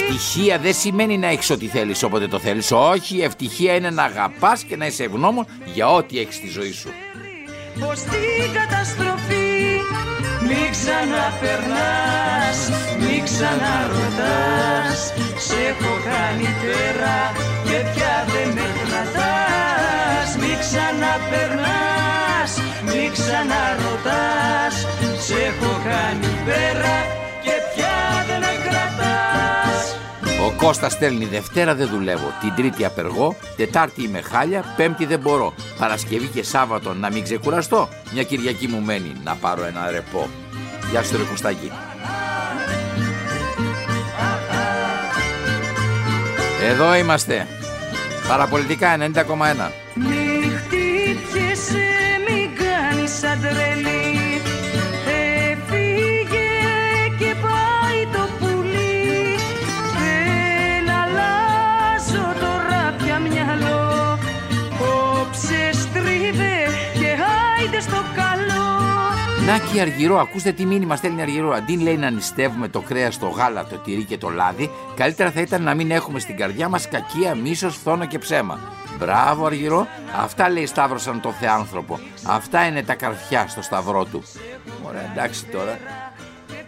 Ευτυχία δεν σημαίνει να έχεις ό,τι θέλεις όποτε το θέλεις. Όχι, η ευτυχία είναι να αγαπάς και να είσαι ευγνώμων για ό,τι έχεις στη ζωή σου. Πως την καταστροφή μην ξαναπερνάς, μην ξαναρωτάς. Σ' έχω κάνει πέρα και πια δεν με κρατάς. Μην ξαναπερνάς, μην ξαναρωτάς. Σ' έχω κάνει πέρα. Ο Κώστας στέλνει Δευτέρα δεν δουλεύω, την Τρίτη απεργώ, Τετάρτη είμαι χάλια, Πέμπτη δεν μπορώ, Παρασκευή και Σάββατο να μην ξεκουραστώ, μια Κυριακή μου μένει να πάρω ένα ρεπό. Γεια σου ρε Κωστάκη. Εδώ είμαστε, Παραπολιτικά ενενήντα κόμμα ένα. Μην χτύπιεσαι, μην κάνεις σαν τρελή. Να και Αργυρό, ακούστε τι μήνυμα στέλνει Αργυρό. Αντί λέει να νηστεύουμε το κρέας, το γάλα, το τυρί και το λάδι, καλύτερα θα ήταν να μην έχουμε στην καρδιά μας κακία, μίσος, φθόνο και ψέμα. Μπράβο Αργυρό, αυτά λέει σταύρωσαν το Θεάνθρωπο. Αυτά είναι τα καρφιά στο σταυρό του. Ωραία, εντάξει τώρα.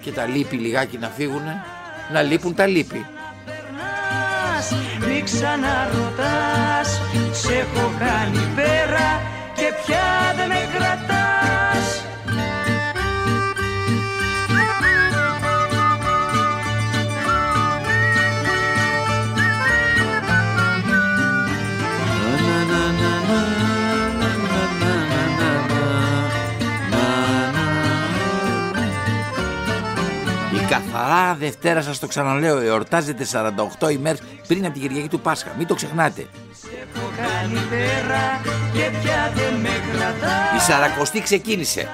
Και τα λύπη λιγάκι να φύγουνε. Να λείπουν τα λύπη. Μην ξαναρωτάς, σ' έχω κάνει πέρα και πια δεν με κρατάς. Καθαρά Δευτέρα, σας το ξαναλέω, εορτάζεται σαράντα οκτώ ημέρες πριν από την Κυριακή του Πάσχα. Μην το ξεχνάτε. Η Σαρακοστή ξεκίνησε.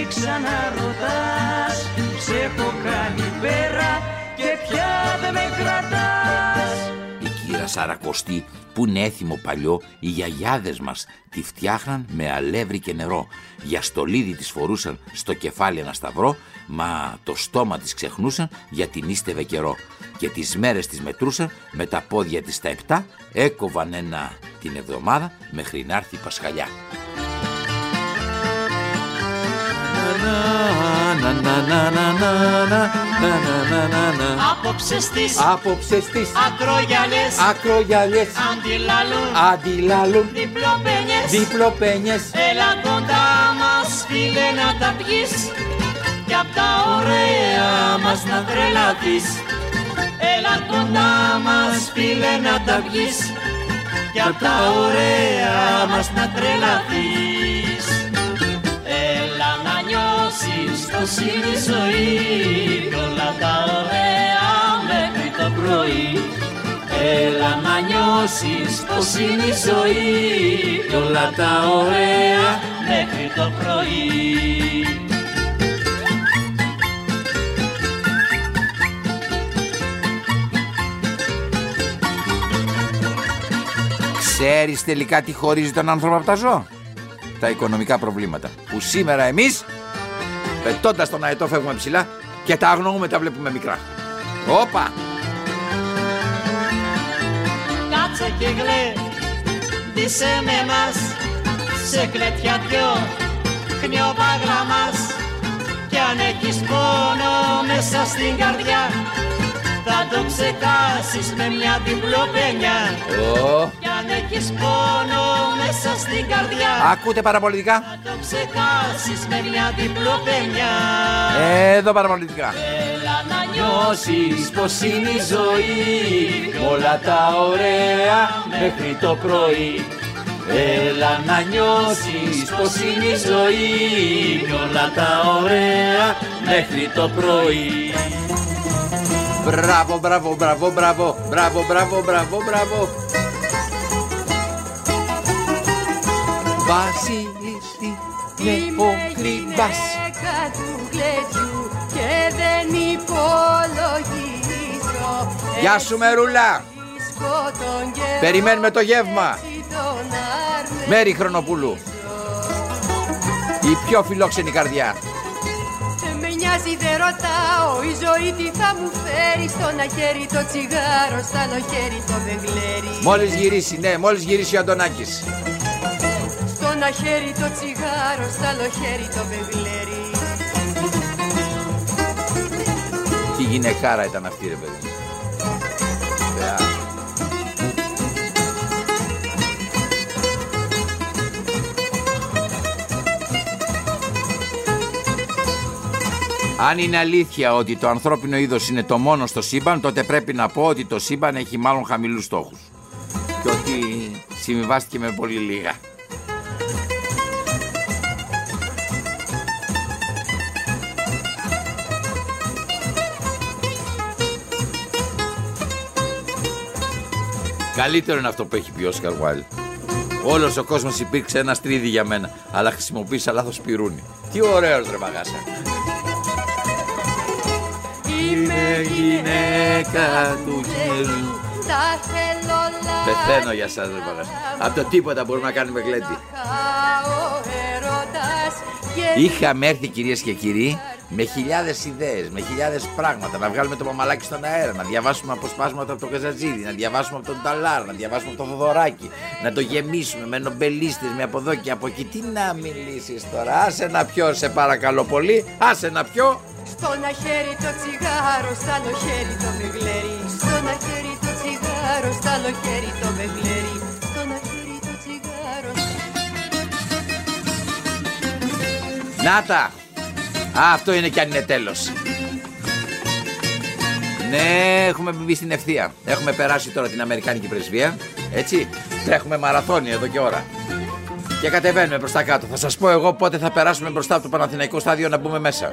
Η κύρα Σαρακοστή που είναι έθιμο παλιό, οι γιαγιάδες μας τη φτιάχναν με αλεύρι και νερό. Για στολίδι της φορούσαν στο κεφάλι ένα σταυρό, μα το στόμα της ξεχνούσαν γιατί νίστευε καιρό. Και τις μέρες τις μετρούσαν με τα πόδια της τα επτά, έκοβαν ένα την εβδομάδα μέχρι να έρθει η Πασχαλιά. Απόψε στις ακρογιαλιές, ακρογιαλιές αντιλαλούν, αντιλαλούν διπλοπένιες, διπλοπένιες. Έλα κοντά μας φίλε να τα πιείς κι απ' τα ωραία μας να τρελαθείς. Έλα κοντά μας φίλε να τα πιείς κι απ' τα ωραία μας να τρελαθείς. Έλα να νιώσεις πως είναι η ζωή κι όλα τα ωραία μέχρι το πρωί. Έλα να νιώσεις πως είναι η ζωή κι όλα τα ωραία μέχρι το πρωί. Ξέρεις τελικά τι χωρίζει τον άνθρωπο από τα ζώα? Τα οικονομικά προβλήματα. Που σήμερα εμείς, πετώντας τον αετό φεύγουμε ψηλά και τα αγνοούμε, τα βλέπουμε μικρά. Όπα! Κάτσε και γλέντισε με μας, σε κλαιτιά δυο χνιοπάγλα μας. Κι αν έχεις πόνο μέσα στην καρδιά, θα το ξετάσεις με μια διπλοπένια. Oh. Κι αν έχεις πόνο μέσα στην καρδιά, ακούτε Παραπολιτικά. Θα το ξετάσεις με μια διπλοπένια. Εδώ Παραπολιτικά. Έλα να νιώσεις πως είναι η ζωή κι όλα τα ωραία μέχρι το πρωί. Έλα να νιώσεις πως είναι η ζωή κι όλα τα ωραία μέχρι το πρωί. Μπράβο, μπράβο, μπράβο, μπράβο, μπράβο, μπράβο, μπράβο, μπράβο. Βασίλης είναι ο Κρυμπάς. Είμαι γυναίκα του κλετιού και δεν υπολογίζω. Γεια σου Μερούλα. Περιμένουμε το γεύμα. Μέρη Χρονοπούλου. Η πιο φιλόξενη καρδιά. Μια νοιάζει, δεν ρωτάω. Η ζωή τι θα μου φέρει. Στον αχέρι το τσιγάρο, στα νοχέρι το βεγγλέρι. Μόλις γυρίσει, ναι, μόλις γυρίσει ο Αντωνάκης. Στον αχέρι το τσιγάρο, στα νοχέρι το βεγγλέρι. Τι γυναικάρα ήταν αυτή, ρε παιδί. Αν είναι αλήθεια ότι το ανθρώπινο είδος είναι το μόνο στο σύμπαν, τότε πρέπει να πω ότι το σύμπαν έχει μάλλον χαμηλούς στόχους. Και ότι συμβιβάστηκε με πολύ λίγα. Καλύτερο είναι αυτό που έχει πει ο Όσκαρ Γουάιλντ. Όλος ο κόσμος υπήρξε ένα στρίδι για μένα, αλλά χρησιμοποίησα λάθος πυρούνι. Τι ωραίος ρε μαγάσα. Είμαι γυναίκα του καιρού. Τα θέλω να πεθαίνω για σας ρε μαγάσα. Από το τίποτα μπορούμε να κάνουμε γλέντι. Είχαμε έρθει κυρίες και κύριοι με χιλιάδες ιδέες, με χιλιάδες πράγματα. Να βγάλουμε το Μαμαλάκι στον αέρα, να διαβάσουμε αποσπάσματα από τον Καζαντζίδη, να διαβάσουμε από τον Νταλάρα, να διαβάσουμε από τον Θοδωράκη, να το γεμίσουμε με νομπελίστες, με από εδώ και από εκεί. Τι να μιλήσεις τώρα, άσε να πιω, σε παρακαλώ πολύ, άσε να πιω. Στον αχέρι το τσιγάρο, στα λοχέρι το μπεγλέρι. Στον αχέρι το τσιγάρο, στα λοχέρι το μπεγλέρι. Στον αχέρι το τσιγάρο. Νάτα! Α, αυτό είναι κι αν είναι τέλος. Ναι, έχουμε μπει στην ευθεία. Έχουμε περάσει τώρα την Αμερικάνικη Πρεσβεία. Έτσι, τρέχουμε μαραθώνιο εδώ και ώρα. Και κατεβαίνουμε προς τα κάτω. Θα σας πω εγώ πότε θα περάσουμε μπροστά από το Παναθηναϊκό Στάδιο να μπούμε μέσα.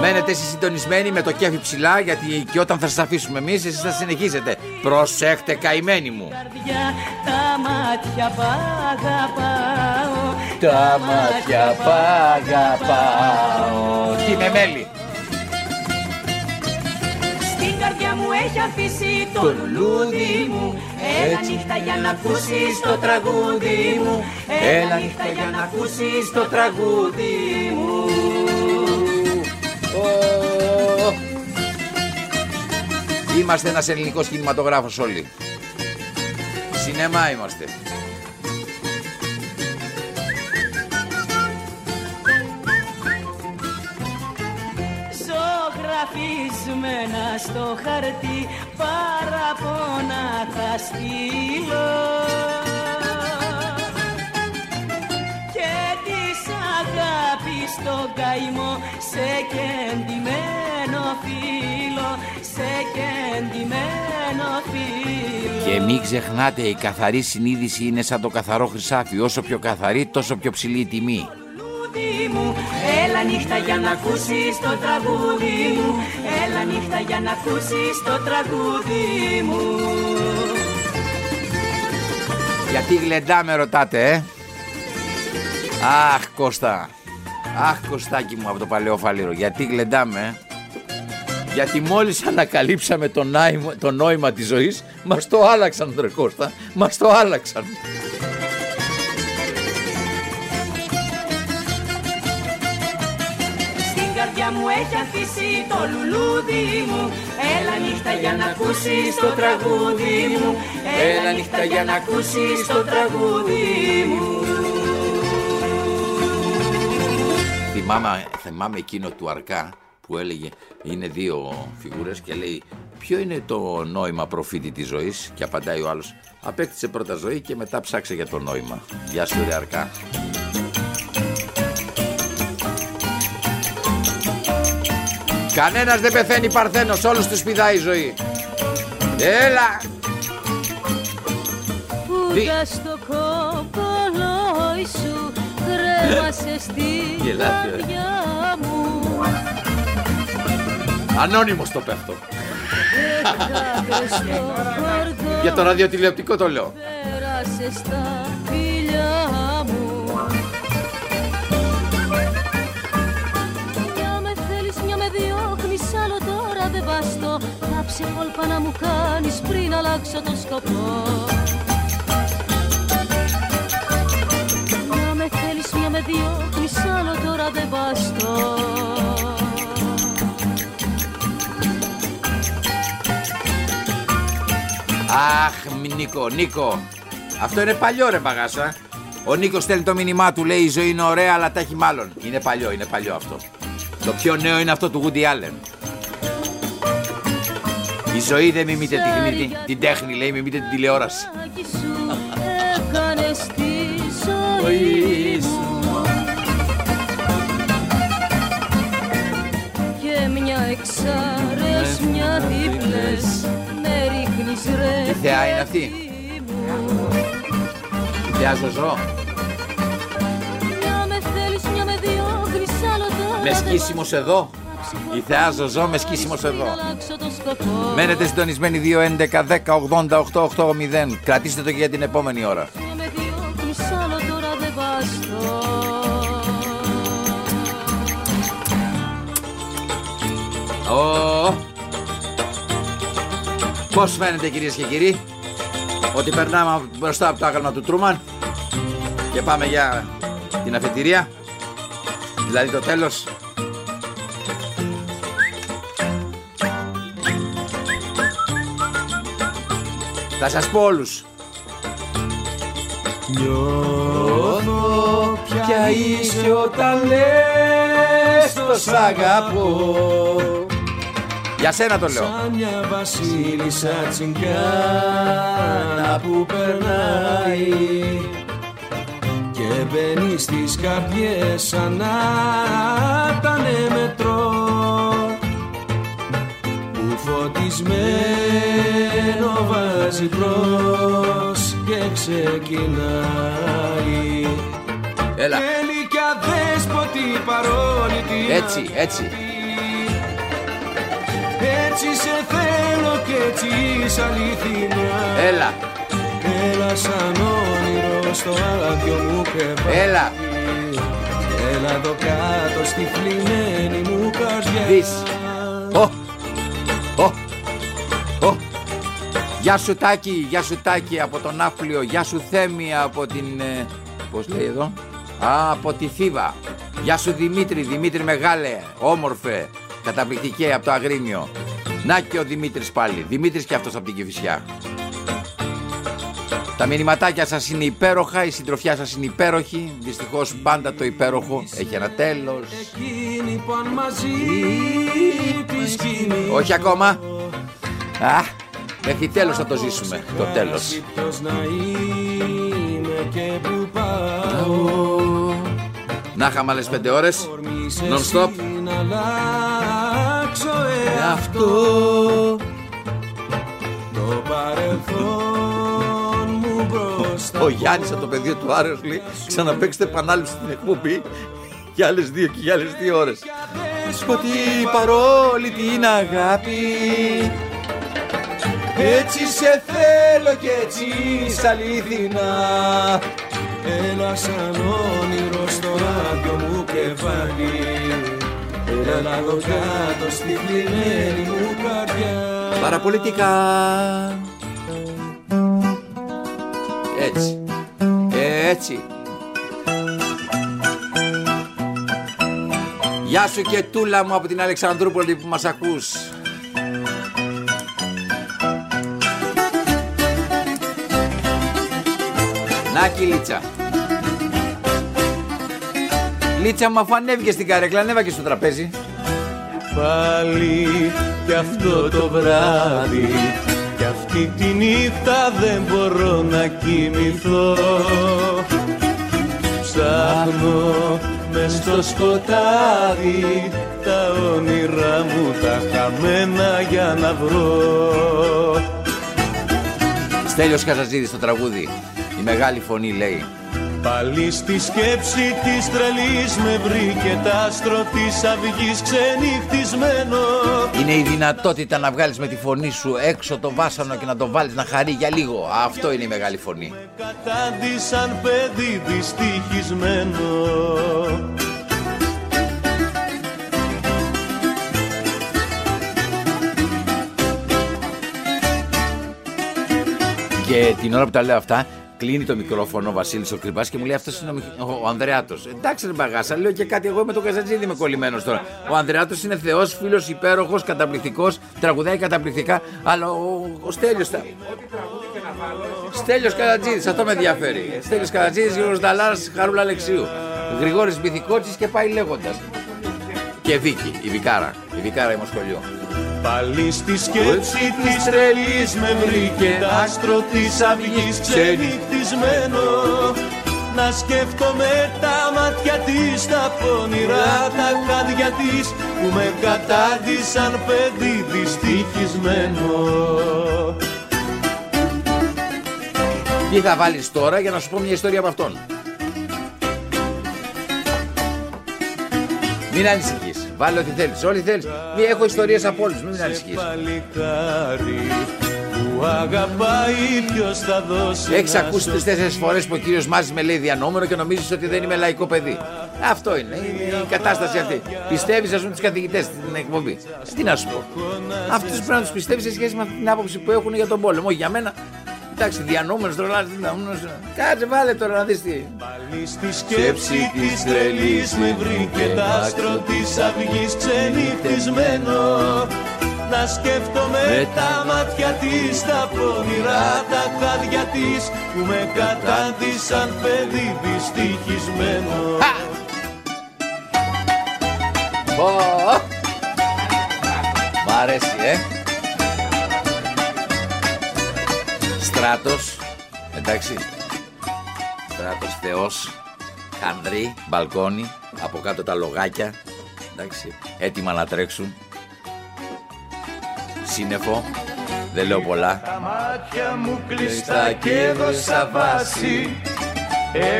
Μένετε εσείς συντονισμένοι με το κέφι ψηλά, γιατί και όταν θα σας αφήσουμε εμείς, εσείς θα συνεχίζετε. Προσέχτε, καημένοι μου. Τα μάτια π' αγαπάω. Τι με μέλι. Στην καρδιά μου έχει αφήσει το λουλούδι μου. Έλα νύχτα για να ακούσεις το τραγούδι μου. Έλα νύχτα για να ακούσεις το τραγούδι μου. Είμαστε ένας ελληνικός κινηματογράφος όλοι. Σινεμά είμαστε. Ζωγραφισμένα στο χαρτί, παραπονά θα στείλω και της αγάπης στον καημό, σε κεντυμένο φίλο, σε κεντυμένο φίλο. Και μην ξεχνάτε, η καθαρή συνείδηση είναι σαν το καθαρό χρυσάφι. Όσο πιο καθαρή, τόσο πιο ψηλή η τιμή. Έλα νύχτα για να ακούσεις το τραγούδι μου. Έλα νύχτα για να ακούσεις το τραγούδι μου. Γιατί γλεντά με ρωτάτε, ε? Αχ Κώστα, αχ Κωστάκι μου από το Παλαιό Φαλήρο. Γιατί γλεντάμε? Γιατί μόλις ανακαλύψαμε το, νόημα, το νόημα της ζωής, μας το άλλαξαν ρε Κώστα, μας το άλλαξαν. Μου έχει αφήσει το λουλούδι μου. Έλα νύχτα για να ακούσεις το τραγούδι μου. Έλα νύχτα για να ακούσεις το τραγούδι μου. Θυμάμαι, θυμάμαι εκείνο του Αρκά που έλεγε, είναι δύο φιγούρες και λέει, ποιο είναι το νόημα προφήτη της ζωής? Και απαντάει ο άλλος, απέκτησε πρώτα ζωή και μετά ψάξε για το νόημα. Γεια σου ρε Αρκά. Κανένας δεν πεθαίνει παρθένος, όλους τους πηδάει η ζωή. Έλα! Φούγα στο κοπολόι σου, κρέμασε στην καρδιά μου. Ανώνυμος το πέφτω. Για το ραδιοτηλεοπτικό το λέω. Πέρασε στα φιλιά μου. Κάψε κόλπα να μου κάνεις πριν αλλάξω το σκοπό. Να με θέλεις μια με με διώχνεις άλλο τώρα δεν βαστώ. Αχ, Νίκο, Νίκο. Αυτό είναι παλιό ρε μπαγάσα. Ο Νίκος στέλνει το μήνυμά του, λέει η ζωή είναι ωραία αλλά τα έχει μάλλον. Είναι παλιό, είναι παλιό αυτό. Το πιο νέο είναι αυτό του Woody Allen. Η ζωή δεν μιμείται την, την, την τέχνη, λέει, μιμείται την τηλεόραση. Και μια εξάρες, μια δίπλες, με ρίχνεις ρε. Τι θεά είναι αυτή. Τι θεά στο ζώο. Με σκίσιμος εδώ. Η θεά Ζωζό με σκίσιμος εδώ. Μένετε συντονισμένοι δύο έντεκα δέκα ογδόντα οκτώ οκτώ μηδέν. Κρατήστε το και για την επόμενη ώρα. Oh. Πώς φαίνεται κυρίες και κύριοι ότι περνάμε μπροστά από το άγαλμα του Τρούμαν και πάμε για την αφετηρία, δηλαδή το τέλος. Θα σας πω όλους. Νιώθω πια είσαι όταν λες το σ' αγαπώ. Για σένα το λέω. Σαν μια βασίλισσα τσιγκάνα που περνάει και μπαίνει στις καρδιές σαν να ήταν μετρό που φωτισμένο βάζει μπρος και ξεκινάει. Έλα. Τελικά δέσποτη παρόλη την έτσι, έτσι. Έτσι σε θέλω και έτσι είσαι αληθινά. Έλα. Έλα σαν όνειρο στο άδειο μου κρεβάτι. Έλα. Έλα εδώ κάτω στη φλιμμένη μου καρδιά. Δεις. Ω. Ω. Ω. Γεια σου Τάκη, γεια σου Τάκη από τον Άφλιο. Γεια σου Θέμη από την... Ε, πώς λέει εδώ. Α, από τη Θήβα. Γεια σου Δημήτρη, Δημήτρη μεγάλε, όμορφε. Καταπληκτική από το Αγρίνιο. Να και ο Δημήτρης πάλι. Δημήτρης και αυτός από την Κηφισιά. Τα μηνυματάκια σας είναι υπέροχα. Η συντροφιά σας είναι υπέροχη. Δυστυχώς πάντα το υπέροχο έχει ένα τέλος. Όχι ακόμα. Α, μέχρι τέλος θα το ζήσουμε. Το τέλος. Να είχαμε άλλες πέντε ώρες non-stop. Να αλλάξω εαυτό. Το παρελθόν μου μπροστά. Ο Γιάννης από το πεδίο του Άρεος λέει ξαναπαίξτε επανάληψη την εκπομπή και άλλες δύο και για άλλες δύο ώρες. Σκοτή παρόλη την αγάπη. Έτσι σε θέλω και έτσι σ' αλήθινα. Έλα σαν όνειρο στο άδειο μου κεφάλι. Έλα εδώ κάτω στη φλιμμένη μου καρδιά. Παραπολιτικά. Έτσι. Έτσι. Γεια σου και τούλα μου από την Αλεξανδρούπολη που μας ακούς. Να κι Λίτσα. Λίτσα μου, αφού ανέβηκε στην καρέκλα, ανέβα και στο τραπέζι. Πάλι κι αυτό το βράδυ, κι αυτή τη νύχτα δεν μπορώ να κοιμηθώ. Ψάχνω μες στο σκοτάδι τα όνειρά μου τα χαμένα για να βρω. Στέλιος Καζαντζίδης στο τραγούδι, η μεγάλη φωνή λέει. Πάλι στη σκέψη της τρελής με βρήκε τ' άστρο της αυγής ξενυχτισμένο. Είναι η δυνατότητα να βγάλεις με τη φωνή σου έξω το βάσανο και να το βάλεις να χαρεί για λίγο. Αυτό είναι η μεγάλη φωνή. Με κατάντησαν παιδί δυστυχισμένο. Και την ώρα που τα λέω αυτά Κλείνει το μικρόφωνο ο Βασίλης ο Κρυμπάς και μου λέει αυτός είναι ο Ανδρεάτος. Εντάξει ρε μπαγάσα, λέω και κάτι εγώ με τον Καζαντζίδη είμαι κολλημένος τώρα. Ο Ανδρεάτος είναι θεός, φίλος, υπέροχος, καταπληκτικός, τραγουδάει καταπληκτικά, αλλά ο, ο Στέλιος... Τα... Στέλιος Καζαντζίδης, αυτό με ενδιαφέρει. Στέλιος Καζαντζίδης, Γιώργος Νταλάρας, Χαρούλα Αλεξίου, Γρηγόρης Μπιθικώτσης και πάει λέγοντας. Και Βίκη, η Βικάρα, η Βικάρα είμαι σχολείο. Πάλι στη σκέψη της τρελής με βρήκε άστρο της αυγής ξενυχτισμένο. Να σκέφτομαι τα μάτια της, τα πονηρά τα χάδια της που με κατάντησαν παιδί δυστυχισμένο. Τι θα βάλεις τώρα για να σου πω μια ιστορία από αυτόν. Μην ανησυχείς, βάλε ό,τι θέλεις, όλοι θέλεις. Μη έχω ιστορίες από όλους, μην ανησυχείς. Έχεις ακούσει τις τέσσερις φορές που ο κύριος Μάζης με λέει διανόμενο και νομίζεις ότι δεν είμαι λαϊκό παιδί. Αυτό είναι, είναι η κατάσταση αυτή. Πιστεύεις, ας πούμε, τους καθηγητές στην εκπομπή. Τι να σου πω. Αυτούς πρέπει να τους πιστεύεις σε σχέση με την άποψη που έχουν για τον πόλεμο. Για μένα. Εντάξει, διανόμενος τρολάς, διανόμενος... Κάτσε βάλε τώρα να δεις τι... Πάλι στη σκέψη της τρελής με βρήκε τ' άστρο της αυγής ξενυχτισμένο. Να σκέφτομαι τα μάτια της, τα πονηρά τα χάδια της που με κατάντησαν παιδί δυστυχισμένο. Μ' αρέσει, ε! Στράτος, εντάξει, Στράτος, θεός, χανδρή, μπαλκόνι, από κάτω τα λογάκια, εντάξει, έτοιμα να τρέξουν, σύννεφο, δεν λέω πολλά. Τα μάτια μου κλειστά και έδωσα βάση,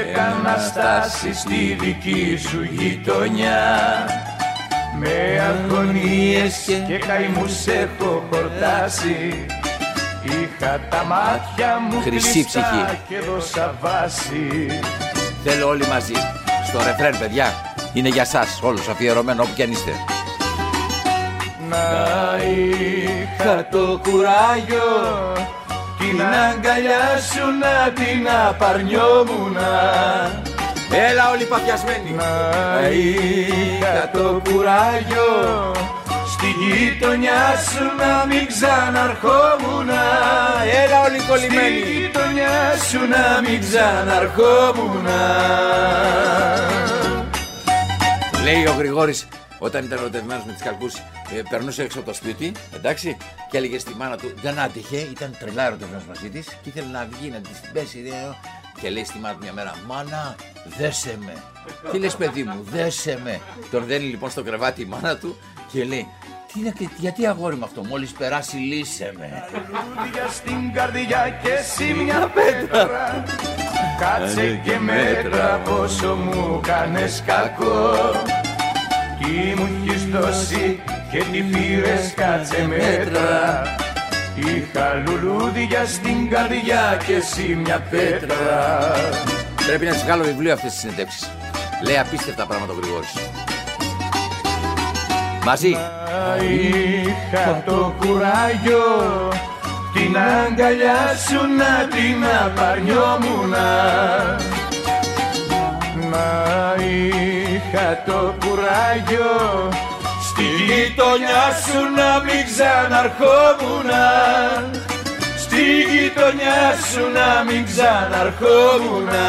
έκανα στάση στη δική σου γειτονιά. Με αγωνίες και καημούς έχω χορτάσει. Είχα τα μάτια μου χρυσή ψυχή και δώσα βάση. Θέλω όλοι μαζί στο ρεφρέν, παιδιά. Είναι για σας όλους αφιερωμένο όπου και αν είστε. Να είχα το κουράγιο την αγκαλιά σου να την απαρνιόμουνα. Έλα όλοι παθιασμένοι. Να είχα το κουράγιο στη γειτονιά σου να μην ξαναρχόμουνα. Έλα όλοι κολλημένοι. Στη γειτονιά σου να μην ξαναρχόμουνα. Λέει ο Γρηγόρης όταν ήταν ερωτευμένος με τις καλκούς, ε, περνούσε έξω από το σπίτι, εντάξει, και έλεγε στη μάνα του, δεν άτυχε, ήταν τρελά ερωτευμένος μαζί της και ήθελε να βγει, να της πέσει, δε, και λέει στη μάνα του μια μέρα, μάνα, δέσε με. Τι λες παιδί μου, δέσε με. Τον δένει λοιπόν στο κρεβάτι η μάνα του και λέει, τι είναι, γιατί αγόρι μου αυτό, μόλις περάσει λύσε με. Καρδιά στην καρδιά και εσύ μια πέτρα. Κάτσε και μέτρα πόσο μου κάνες κακό. Τι μου έχεις δώσει και τι πήρες, κάτσε μέτρα. Είχα λουλούδια στην καρδιά και εσύ μια πέτρα. Πρέπει να σας βγάλω βιβλίο αυτές τις συνεντεύξεις. Λέει απίστευτα πράγματα ο Γρηγόρης. Μαζί. Είχα το κουράγιο την αγκαλιά σου να την απαρνιόμουνα. Να είχα το κουράγιο στη γειτονιά σου να μην ξαναρχόμουνα. Στη γειτονιά σου να μην ξαναρχόμουνα.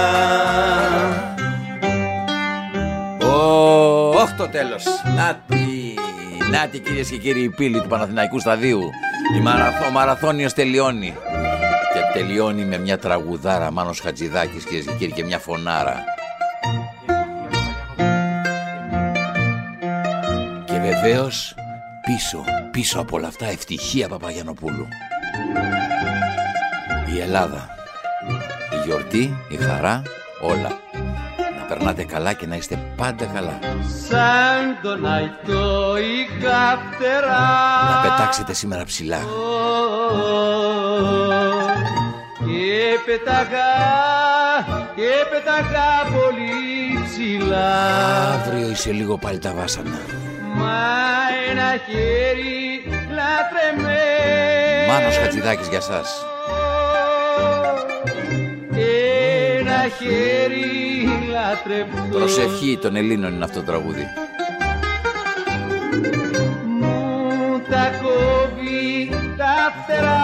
Ωχ, το τέλος. Νάτι, νάτι κυρίες και κύριοι, η πύλη του Παναθηναϊκού Σταδίου. Ο μαραθώνιος τελειώνει. Και τελειώνει με μια τραγουδάρα, Μάνος Χατζηδάκης, κυρίες και κύριοι, και μια φωνάρα. Και βεβαίως πίσω, πίσω από όλα αυτά, ευτυχία Παπαγιανοπούλου. Η Ελλάδα, η γιορτή, η χαρά, όλα. Να περνάτε καλά και να είστε πάντα καλά. Σαν τον αϊτό είχα φτερά. Να πετάξετε σήμερα ψηλά. Oh, oh, oh. Και πετάγα, και πετάγα πολύ ψηλά. Αύριο είσαι λίγο πάλι τα βάσανα. Μα ένα χέρι λατρεμένο. Μάνος Χατζηδάκης για σας. χέρι λατρευτό. Προσευχή των Ελλήνων είναι αυτό το τραγούδι. Μου τα κόβει τα φτερά.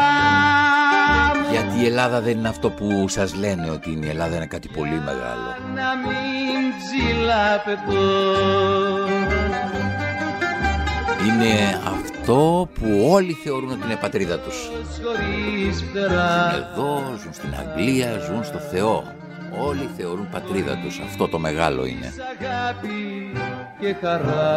Γιατί η Ελλάδα δεν είναι αυτό που σας λένε ότι είναι. Η Ελλάδα είναι κάτι πολύ μεγάλο. Να μην ψηλαπετώ. Είναι αυτό που όλοι θεωρούν ότι είναι πατρίδα τους. Ζουν εδώ, ζουν στην Αγγλία, ζουν στο Θεό. Όλοι θεωρούν πατρίδα τους. Αυτό το μεγάλο είναι. Αγάπη και χαρά.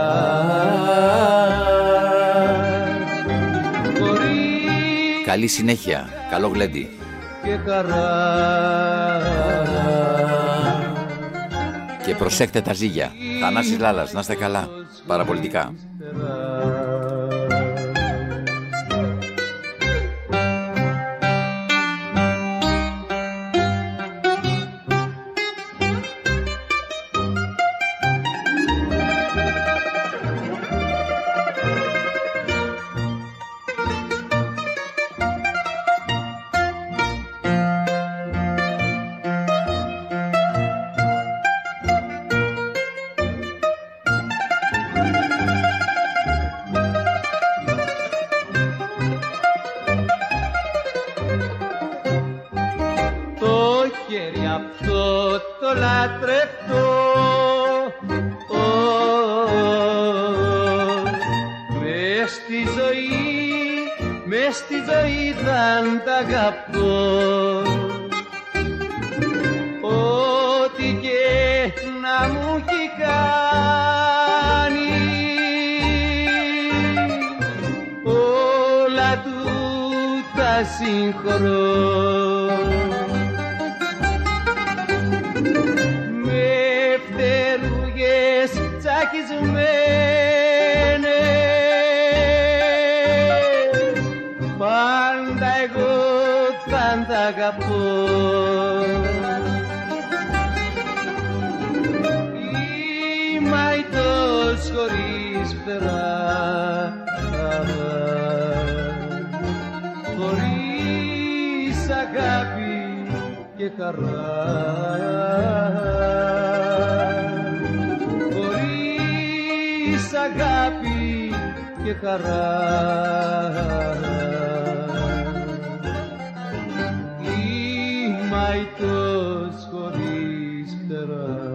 Καλή συνέχεια. Καλό γλέντι. Και χαρά. Και προσέχτε τα ζύγια. Θανάσης Λάλας, να είστε καλά. Παραπολιτικά. Είμαι αητός χωρίς φτερά.